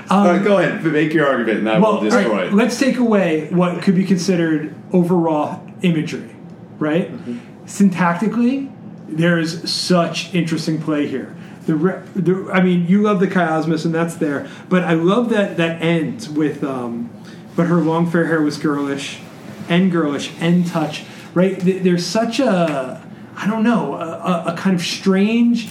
Um, all right, go ahead. Make your argument, and I well, will destroy right, it. Let's take away what could be considered overwrought imagery, right? Mm-hmm. Syntactically, there is such interesting play here. The, re- the, I mean, you love the chiasmus, and that's there. But I love that that ends with, um, but her long fair hair was girlish, and girlish, and touch, right? There's such a, I don't know, a, a kind of strange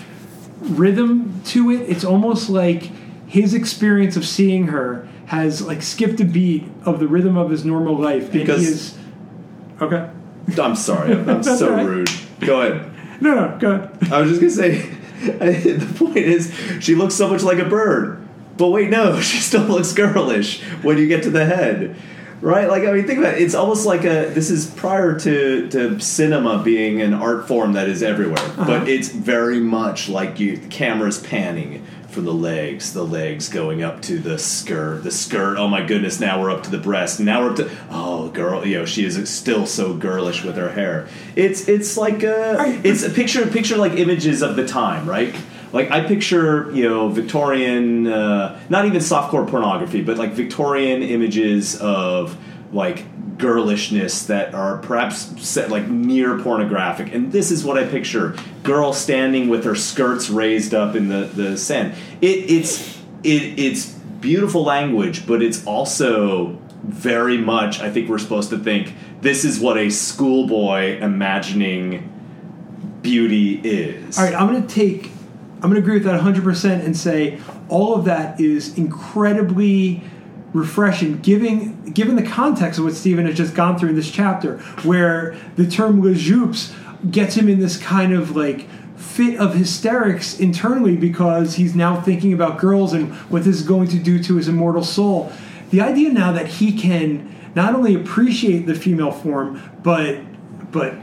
rhythm to it. It's almost like his experience of seeing her has like skipped a beat of the rhythm of his normal life. Because and he is, okay. I'm sorry. I'm, I'm so right. rude. Go ahead. No, no, go ahead. I was just gonna say, the point is, she looks so much like a bird. But wait, no, she still looks girlish when you get to the head, right? Like, I mean, think about it. It's almost like a. This is prior to to cinema being an art form that is everywhere, uh-huh. but it's very much like you. The camera's panning. From the legs, the legs going up to the skirt, the skirt. Oh my goodness! Now we're up to the breast. Now we're up to oh girl, you know she is still so girlish with her hair. It's it's like a it's a picture picture like images of the time, right? Like I picture you know Victorian, uh, not even softcore pornography, but like Victorian images of like girlishness that are perhaps set like near pornographic. And this is what I picture: girl standing with her skirts raised up in the, the sand. It, it's it, it's beautiful language, but it's also very much, I think we're supposed to think, this is what a schoolboy imagining beauty is. All right, I'm going to take, I'm going to agree with that one hundred percent and say all of that is incredibly refreshing, giving, given the context of what Stephen has just gone through in this chapter, where the term "le jupes" gets him in this kind of like fit of hysterics internally because he's now thinking about girls and what this is going to do to his immortal soul. The idea now that he can not only appreciate the female form, but but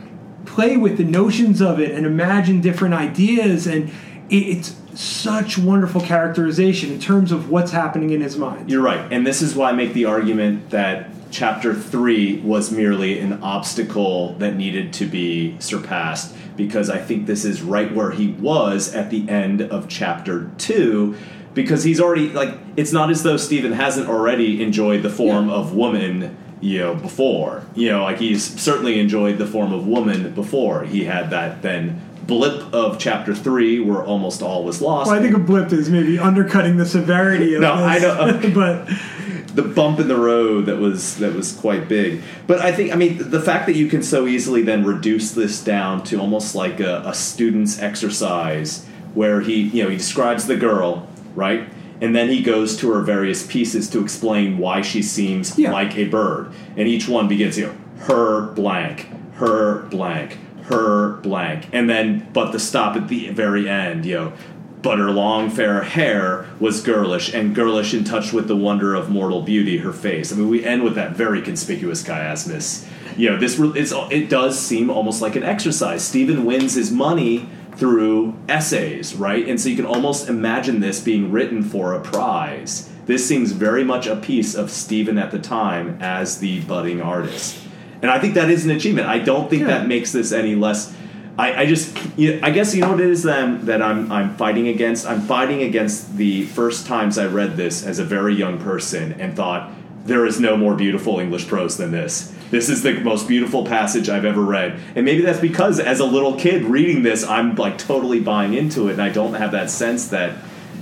play with the notions of it and imagine different ideas, and it's such wonderful characterization in terms of what's happening in his mind. You're right. And this is why I make the argument that chapter three was merely an obstacle that needed to be surpassed, because I think this is right where he was at the end of chapter two, because he's already, like, it's not as though Stephen hasn't already enjoyed the form yeah. of woman, you know, before. You know, like, he's certainly enjoyed the form of woman before. He had that then blip of chapter three where almost all was lost. Well, I think a blip is maybe undercutting the severity of no, this. I don't, okay. But the bump in the road that was that was quite big. But I think, I mean, the fact that you can so easily then reduce this down to almost like a, a student's exercise where he, you know, he describes the girl, right? And then he goes to her various pieces to explain why she seems yeah. like a bird. And each one begins, you know, her blank, her blank, her blank, and then but the stop at the very end, you know, but her long fair hair was girlish, and girlish in touch with the wonder of mortal beauty, her face. I mean, we end with that very conspicuous chiasmus. You know, this it's, it does seem almost like an exercise. Stephen wins his money through essays, right? And so you can almost imagine this being written for a prize. This seems very much a piece of Stephen at the time as the budding artist. And I think that is an achievement. I don't think yeah. that makes this any less. I, I just, you know, I guess you know what it is that, that I'm, I'm fighting against? I'm fighting against the first times I read this as a very young person and thought, there is no more beautiful English prose than this. This is the most beautiful passage I've ever read. And maybe that's because as a little kid reading this, I'm like totally buying into it, and I don't have that sense that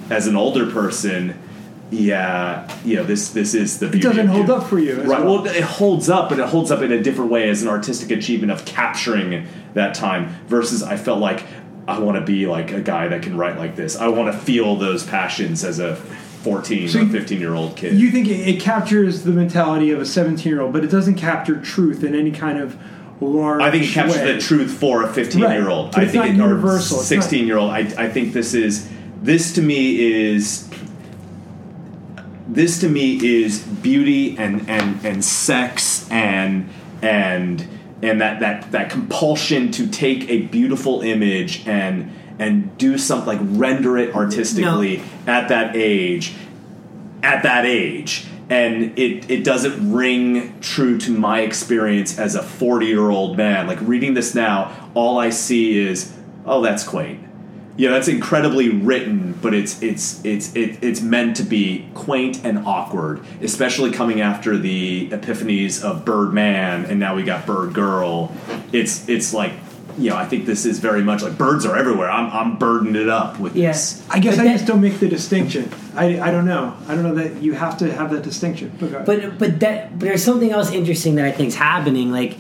as an older person, yeah, you know, this this is the beauty. It doesn't hold up for you. Right. Well, it holds up, but it holds up in a different way as an artistic achievement of capturing that time versus I felt like I want to be like a guy that can write like this. I want to feel those passions as a fourteen so or fifteen-year-old kid. You think it, it captures the mentality of a seventeen-year-old, but it doesn't capture truth in any kind of large I think it captures way. The truth for a fifteen-year-old. Right. I it's think not it, universal. Or sixteen-year-old. I, I think this is... This to me is... This to me is beauty and, and, and sex and and and that, that, that compulsion to take a beautiful image and and do something like render it artistically no. at that age, at that age, and it it doesn't ring true to my experience as a forty-year-old man. Like reading this now, all I see is oh, that's quaint. Yeah, that's incredibly written, but it's it's it's it's meant to be quaint and awkward, especially coming after the epiphanies of Birdman, and now we got Bird Girl. It's it's like, you know, I think this is very much like birds are everywhere. I'm I'm burdened it up with yeah. this. I guess but I that, just don't make the distinction. I, I don't know. I don't know that you have to have that distinction. Okay. But but that but there's something else interesting that I think is happening. Like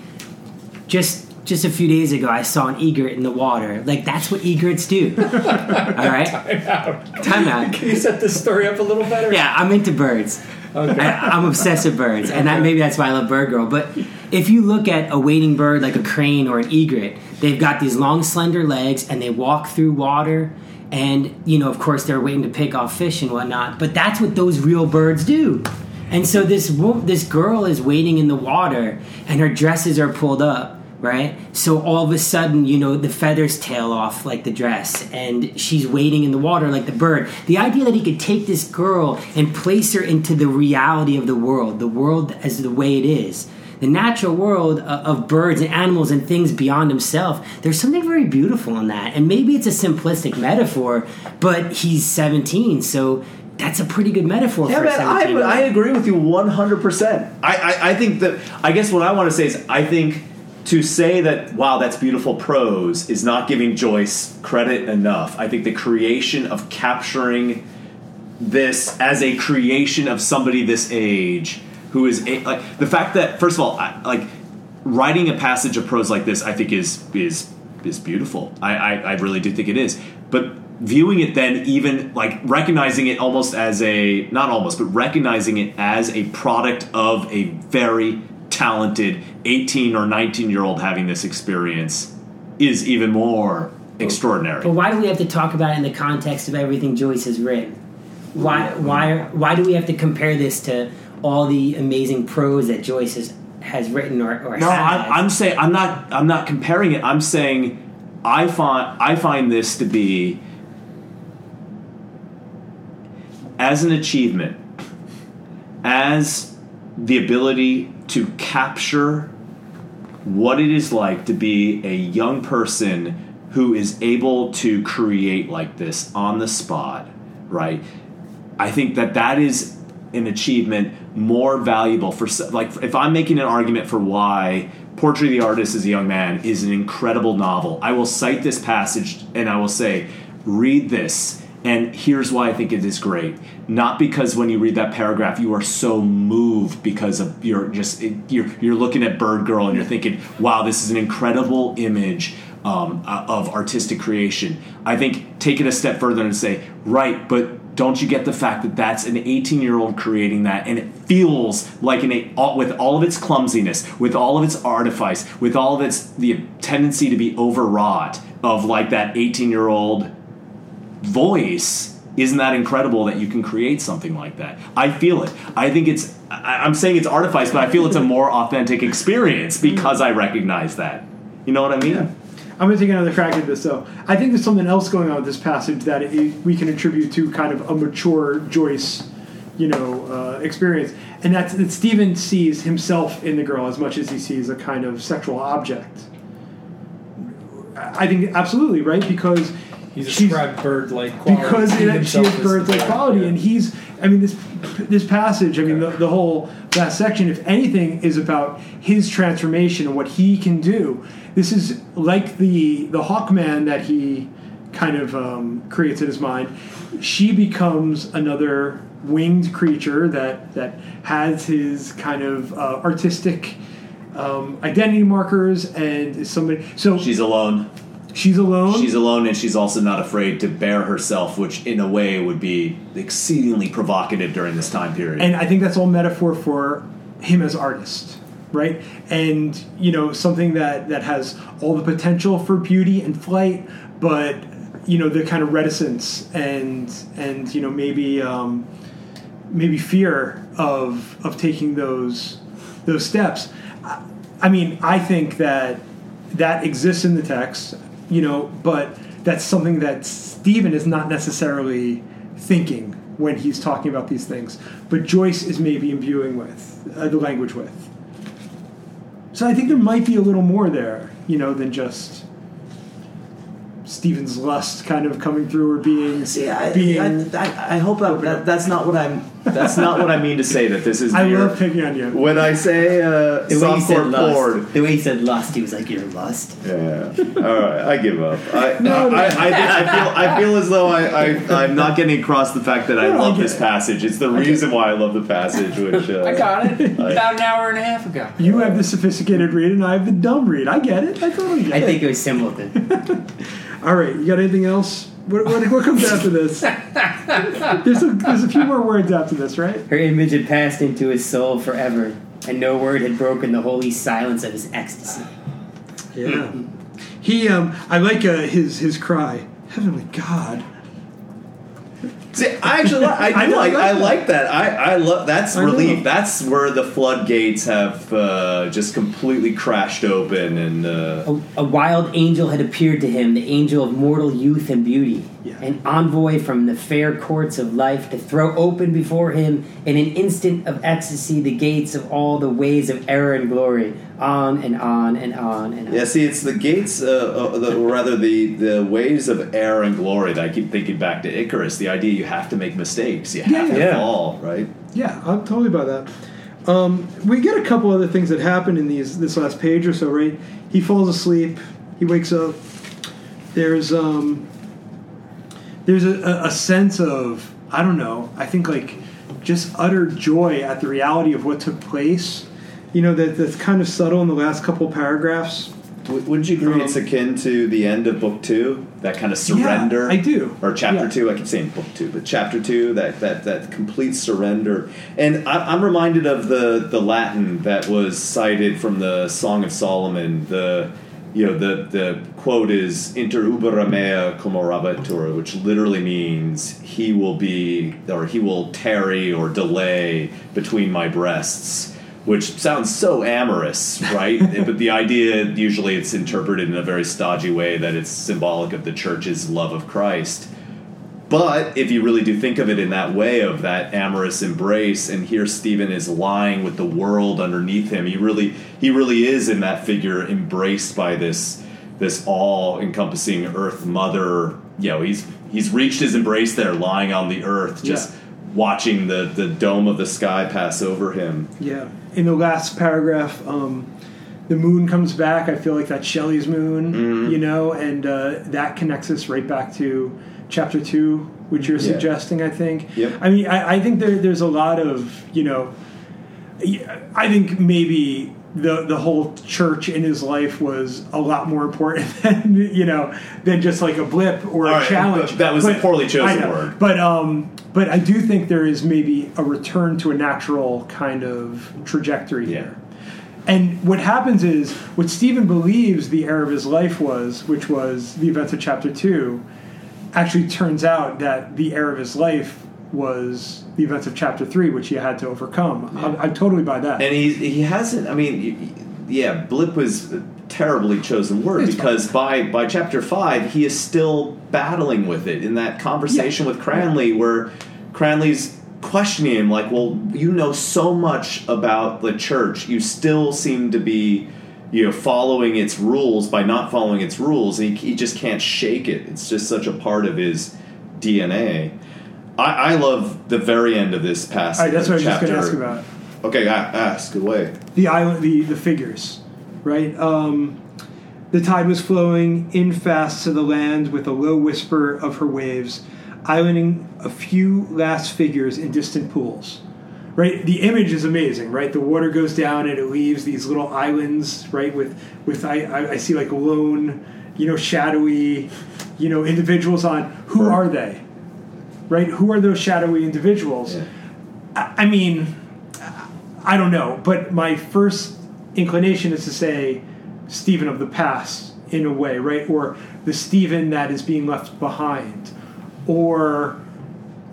just. Just a few days ago, I saw an egret in the water. Like, that's what egrets do. All right? Time out. Time out. Can you set this story up a little better? Yeah, I'm into birds. Okay. I, I'm obsessed with birds. And that, maybe that's why I love Bird Girl. But if you look at a wading bird like a crane or an egret, they've got these long, slender legs, and they walk through water. And, you know, of course, they're waiting to pick off fish and whatnot. But that's what those real birds do. And so this this girl is wading in the water, and her dresses are pulled up. Right? So all of a sudden, you know, the feathers tail off like the dress, and she's wading in the water like the bird. The idea that he could take this girl and place her into the reality of the world, the world as the way it is, the natural world of birds and animals and things beyond himself, there's something very beautiful in that. And maybe it's a simplistic metaphor, but he's seventeen, so that's a pretty good metaphor. Yeah, for man, I, would, I agree with you one hundred percent. I, I, I think that, I guess what I want to say is, I think to say that, wow, that's beautiful prose is not giving Joyce credit enough. I think the creation of capturing this as a creation of somebody this age who is, a, like, the fact that, first of all, I, like, writing a passage of prose like this, I think is is is beautiful. I, I, I really do think it is. But viewing it then, even like recognizing it almost as a, not almost, but recognizing it as a product of a very talented eighteen or nineteen year old having this experience is even more extraordinary. But why do we have to talk about it in the context of everything Joyce has written? Why why why do we have to compare this to all the amazing prose that Joyce has has written or, or no, has? No, I'm saying I'm not I'm not comparing it. I'm saying I find I find this to be, as an achievement, as the ability to capture what it is like to be a young person who is able to create like this on the spot, right? I think that that is an achievement more valuable for, like, if I'm making an argument for why Portrait of the Artist as a Young Man is an incredible novel, I will cite this passage and I will say, read this. And here's why I think it is great. Not because when you read that paragraph, you are so moved because of you're just you're you're looking at Bird Girl and you're thinking, wow, this is an incredible image um, of artistic creation. I think take it a step further and say, right, but don't you get the fact that that's an eighteen-year-old creating that, and it feels like an eight, all, with all of its clumsiness, with all of its artifice, with all of its the tendency to be overwrought of like that eighteen-year-old. Voice, isn't that incredible that you can create something like that? I feel it. I think it's, I'm saying it's artifice, but I feel it's a more authentic experience because I recognize that. You know what I mean? Yeah. I'm going to take another crack at this, though. I think there's something else going on with this passage that it, we can attribute to kind of a mature Joyce, you know, uh, experience. And that's that Stephen sees himself in the girl as much as he sees a kind of sexual object. I think absolutely, right? Because he's described bird-like quality. Because it, she has bird-like quality, yeah. And he's, I mean, this this passage, I mean, the, the whole last section, if anything, is about his transformation and what he can do. This is like the the Hawkman that he kind of um, creates in his mind. She becomes another winged creature that, that has his kind of uh, artistic um, identity markers and is somebody. So she's alone. She's alone. She's alone, and she's also not afraid to bare herself, which in a way would be exceedingly provocative during this time period. And I think that's all metaphor for him as artist, right? And, you know, something that, that has all the potential for beauty and flight, but, you know, the kind of reticence and, and you know, maybe um, maybe fear of of taking those those steps. I, I mean, I think that that exists in the text. You know, but that's something that Stephen is not necessarily thinking when he's talking about these things. But Joyce is maybe imbuing with, uh, the language with. So I think there might be a little more there, you know, than just Stephen's lust kind of coming through or being. See, I, being I, I, I hope I, that, that's not what I'm. That's not what I mean to say. That this is. I near, love picking on you. When I say uh, softcore board, the way he said lust, he was like, "You're lust." Yeah. All right, I give up. I, no, uh, no. I, I, I feel I feel as though I, I I'm not getting across the fact that I no, love this it. passage. It's the I reason why I love the passage. Which uh, I got it I, about an hour and a half ago. You have the sophisticated read, and I have the dumb read. I get it. I totally get I it. I think it was Similton. All right, you got anything else? What, what, what comes after this? There's a, there's a few more words after this, right? Her image had passed into his soul forever, and no word had broken the holy silence of his ecstasy. Yeah. He, um, I like uh, his his cry. Heavenly God. See, I actually, I, I like, I like that. I, I love that's I relief. Know. That's where the floodgates have uh, just completely crashed open, and uh, a, a wild angel had appeared to him, the angel of mortal youth and beauty, yeah. An envoy from the fair courts of life to throw open before him in an instant of ecstasy the gates of all the ways of error and glory. On and on and on and on. Yeah, see, it's the gates, uh, uh, the, or rather the the ways of error and glory that I keep thinking back to Icarus. The idea you have to make mistakes. You have yeah, to yeah. fall, right? Yeah, I'm totally about that. Um, we get a couple other things that happen in these this last page or so, right? He falls asleep. He wakes up. There's um, there's a, a sense of, I don't know, I think like just utter joy at the reality of what took place. You know, that that's kind of subtle in the last couple paragraphs. Wouldn't you agree um, it's akin to the end of book two? That kind of surrender? Yeah, I do. Or chapter yeah. two, I keep saying book two, but chapter two, that that, that complete surrender. And I, I'm reminded of the, the Latin that was cited from the Song of Solomon. The you know the, the quote is inter ubera mea cum orabitur, which literally means he will be, or he will tarry or delay between my breasts. Which sounds so amorous, right? But the idea, usually it's interpreted in a very stodgy way that it's symbolic of the church's love of Christ. But if you really do think of it in that way, of that amorous embrace, and here Stephen is lying with the world underneath him, he really he really is in that figure embraced by this this all-encompassing earth mother. You know, he's, he's reached his embrace there, lying on the earth, just yeah. watching the, the dome of the sky pass over him. Yeah. In the last paragraph, um, the moon comes back. I feel like that's Shelley's moon, mm-hmm. you know, and uh, that connects us right back to chapter two, which you're yeah. suggesting, I think. Yep. I mean, I, I think there, there's a lot of, you know, I think maybe the the whole church in his life was a lot more important than, you know, than just like a blip or All a right, challenge. That was but, a poorly chosen I know, word. But, um... But I do think there is maybe a return to a natural kind of trajectory yeah. here. And what happens is, what Stephen believes the era of his life was, which was the events of chapter two, actually turns out that the era of his life was the events of chapter three, which he had to overcome. Yeah. I, I totally buy that. And he, he hasn't, I mean, yeah, blip was a terribly chosen word, it's because by, by chapter five, he is still battling with it in that conversation yeah. with Cranley, where Cranley's questioning him like, well, you know so much about the church, you still seem to be, you know, following its rules by not following its rules, and he, he just can't shake it. It's just such a part of his D N A. I, I love the very end of this passage. All right, that's what chapter. I was just going to ask about. Okay, ask away. The island, the, the figures, right? Um... The tide was flowing in fast to the land with a low whisper of her waves, islanding a few last figures in distant pools. Right? The image is amazing, right? The water goes down and it leaves these little islands, right? With, with I, I, I see like lone, you know, shadowy, you know, individuals on. Who Bird. Are they? Right? Who are those shadowy individuals? Yeah. I, I mean, I don't know, but my first inclination is to say Stephen of the past, in a way, right? Or the Stephen that is being left behind. Or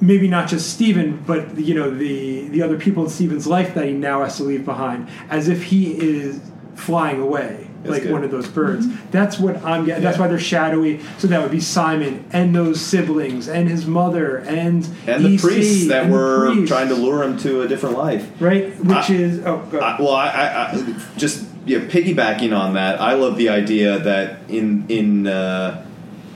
maybe not just Stephen, but, you know, the, the other people in Stephen's life that he now has to leave behind, as if he is flying away, that's like good. One of those birds. Mm-hmm. That's what I'm getting. Yeah. That's why they're shadowy. So that would be Simon and those siblings and his mother and And the E C, priests that were priests. Trying to lure him to a different life. Right? Which I, is... Oh, go ahead. I, well, I, I, I just... Yeah, piggybacking on that, I love the idea that in in uh,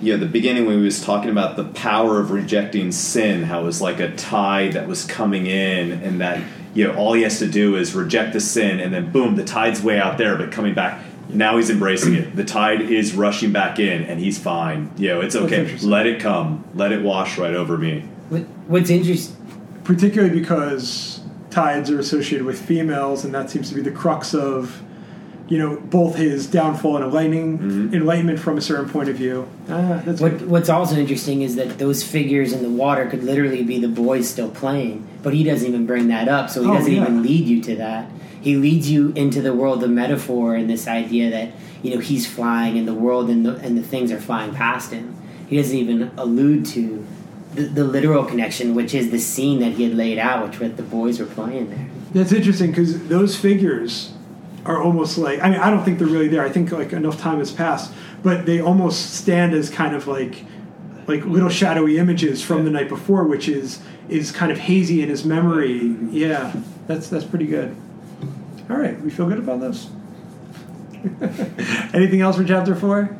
yeah the beginning when we was talking about the power of rejecting sin, how it was like a tide that was coming in, and that you know all he has to do is reject the sin, and then boom, the tide's way out there, but coming back. Now he's embracing it. The tide is rushing back in, and he's fine. You know, it's okay. Let it come. Let it wash right over me. What, what's interesting, particularly because tides are associated with females, and that seems to be the crux of. You know, both his downfall and enlightenment, mm-hmm. enlightenment from a certain point of view. Ah, that's what, what's also interesting is that those figures in the water could literally be the boys still playing, but he doesn't even bring that up, so he oh, doesn't yeah. even lead you to that. He leads you into the world of metaphor and this idea that, you know, he's flying and the world and the, and the things are flying past him. He doesn't even allude to the, the literal connection, which is the scene that he had laid out, which what the boys were playing there. That's interesting, because those figures... are almost like, I mean, I don't think they're really there. I think, like, enough time has passed. But they almost stand as kind of, like, like little shadowy images from yeah. the night before, which is is kind of hazy in his memory. Yeah, that's that's pretty good. All right, we feel good about this. Anything else from chapter four?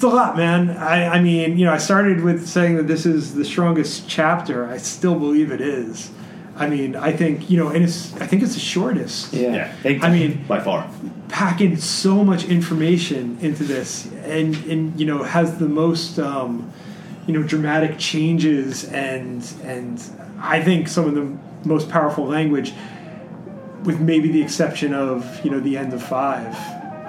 It's a lot, man. I, I mean, you know, I started with saying that this is the strongest chapter. I still believe it is. I mean, I think, you know, and it's, I think it's the shortest. Yeah. yeah. I mean, by far. Packing so much information into this and, and you know, has the most, um, you know, dramatic changes and, and I think some of the most powerful language with maybe the exception of, you know, the end of five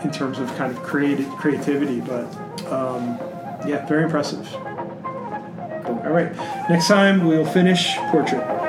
in terms of kind of creative creativity. But, um, yeah, very impressive. All right. Next time we'll finish Portrait.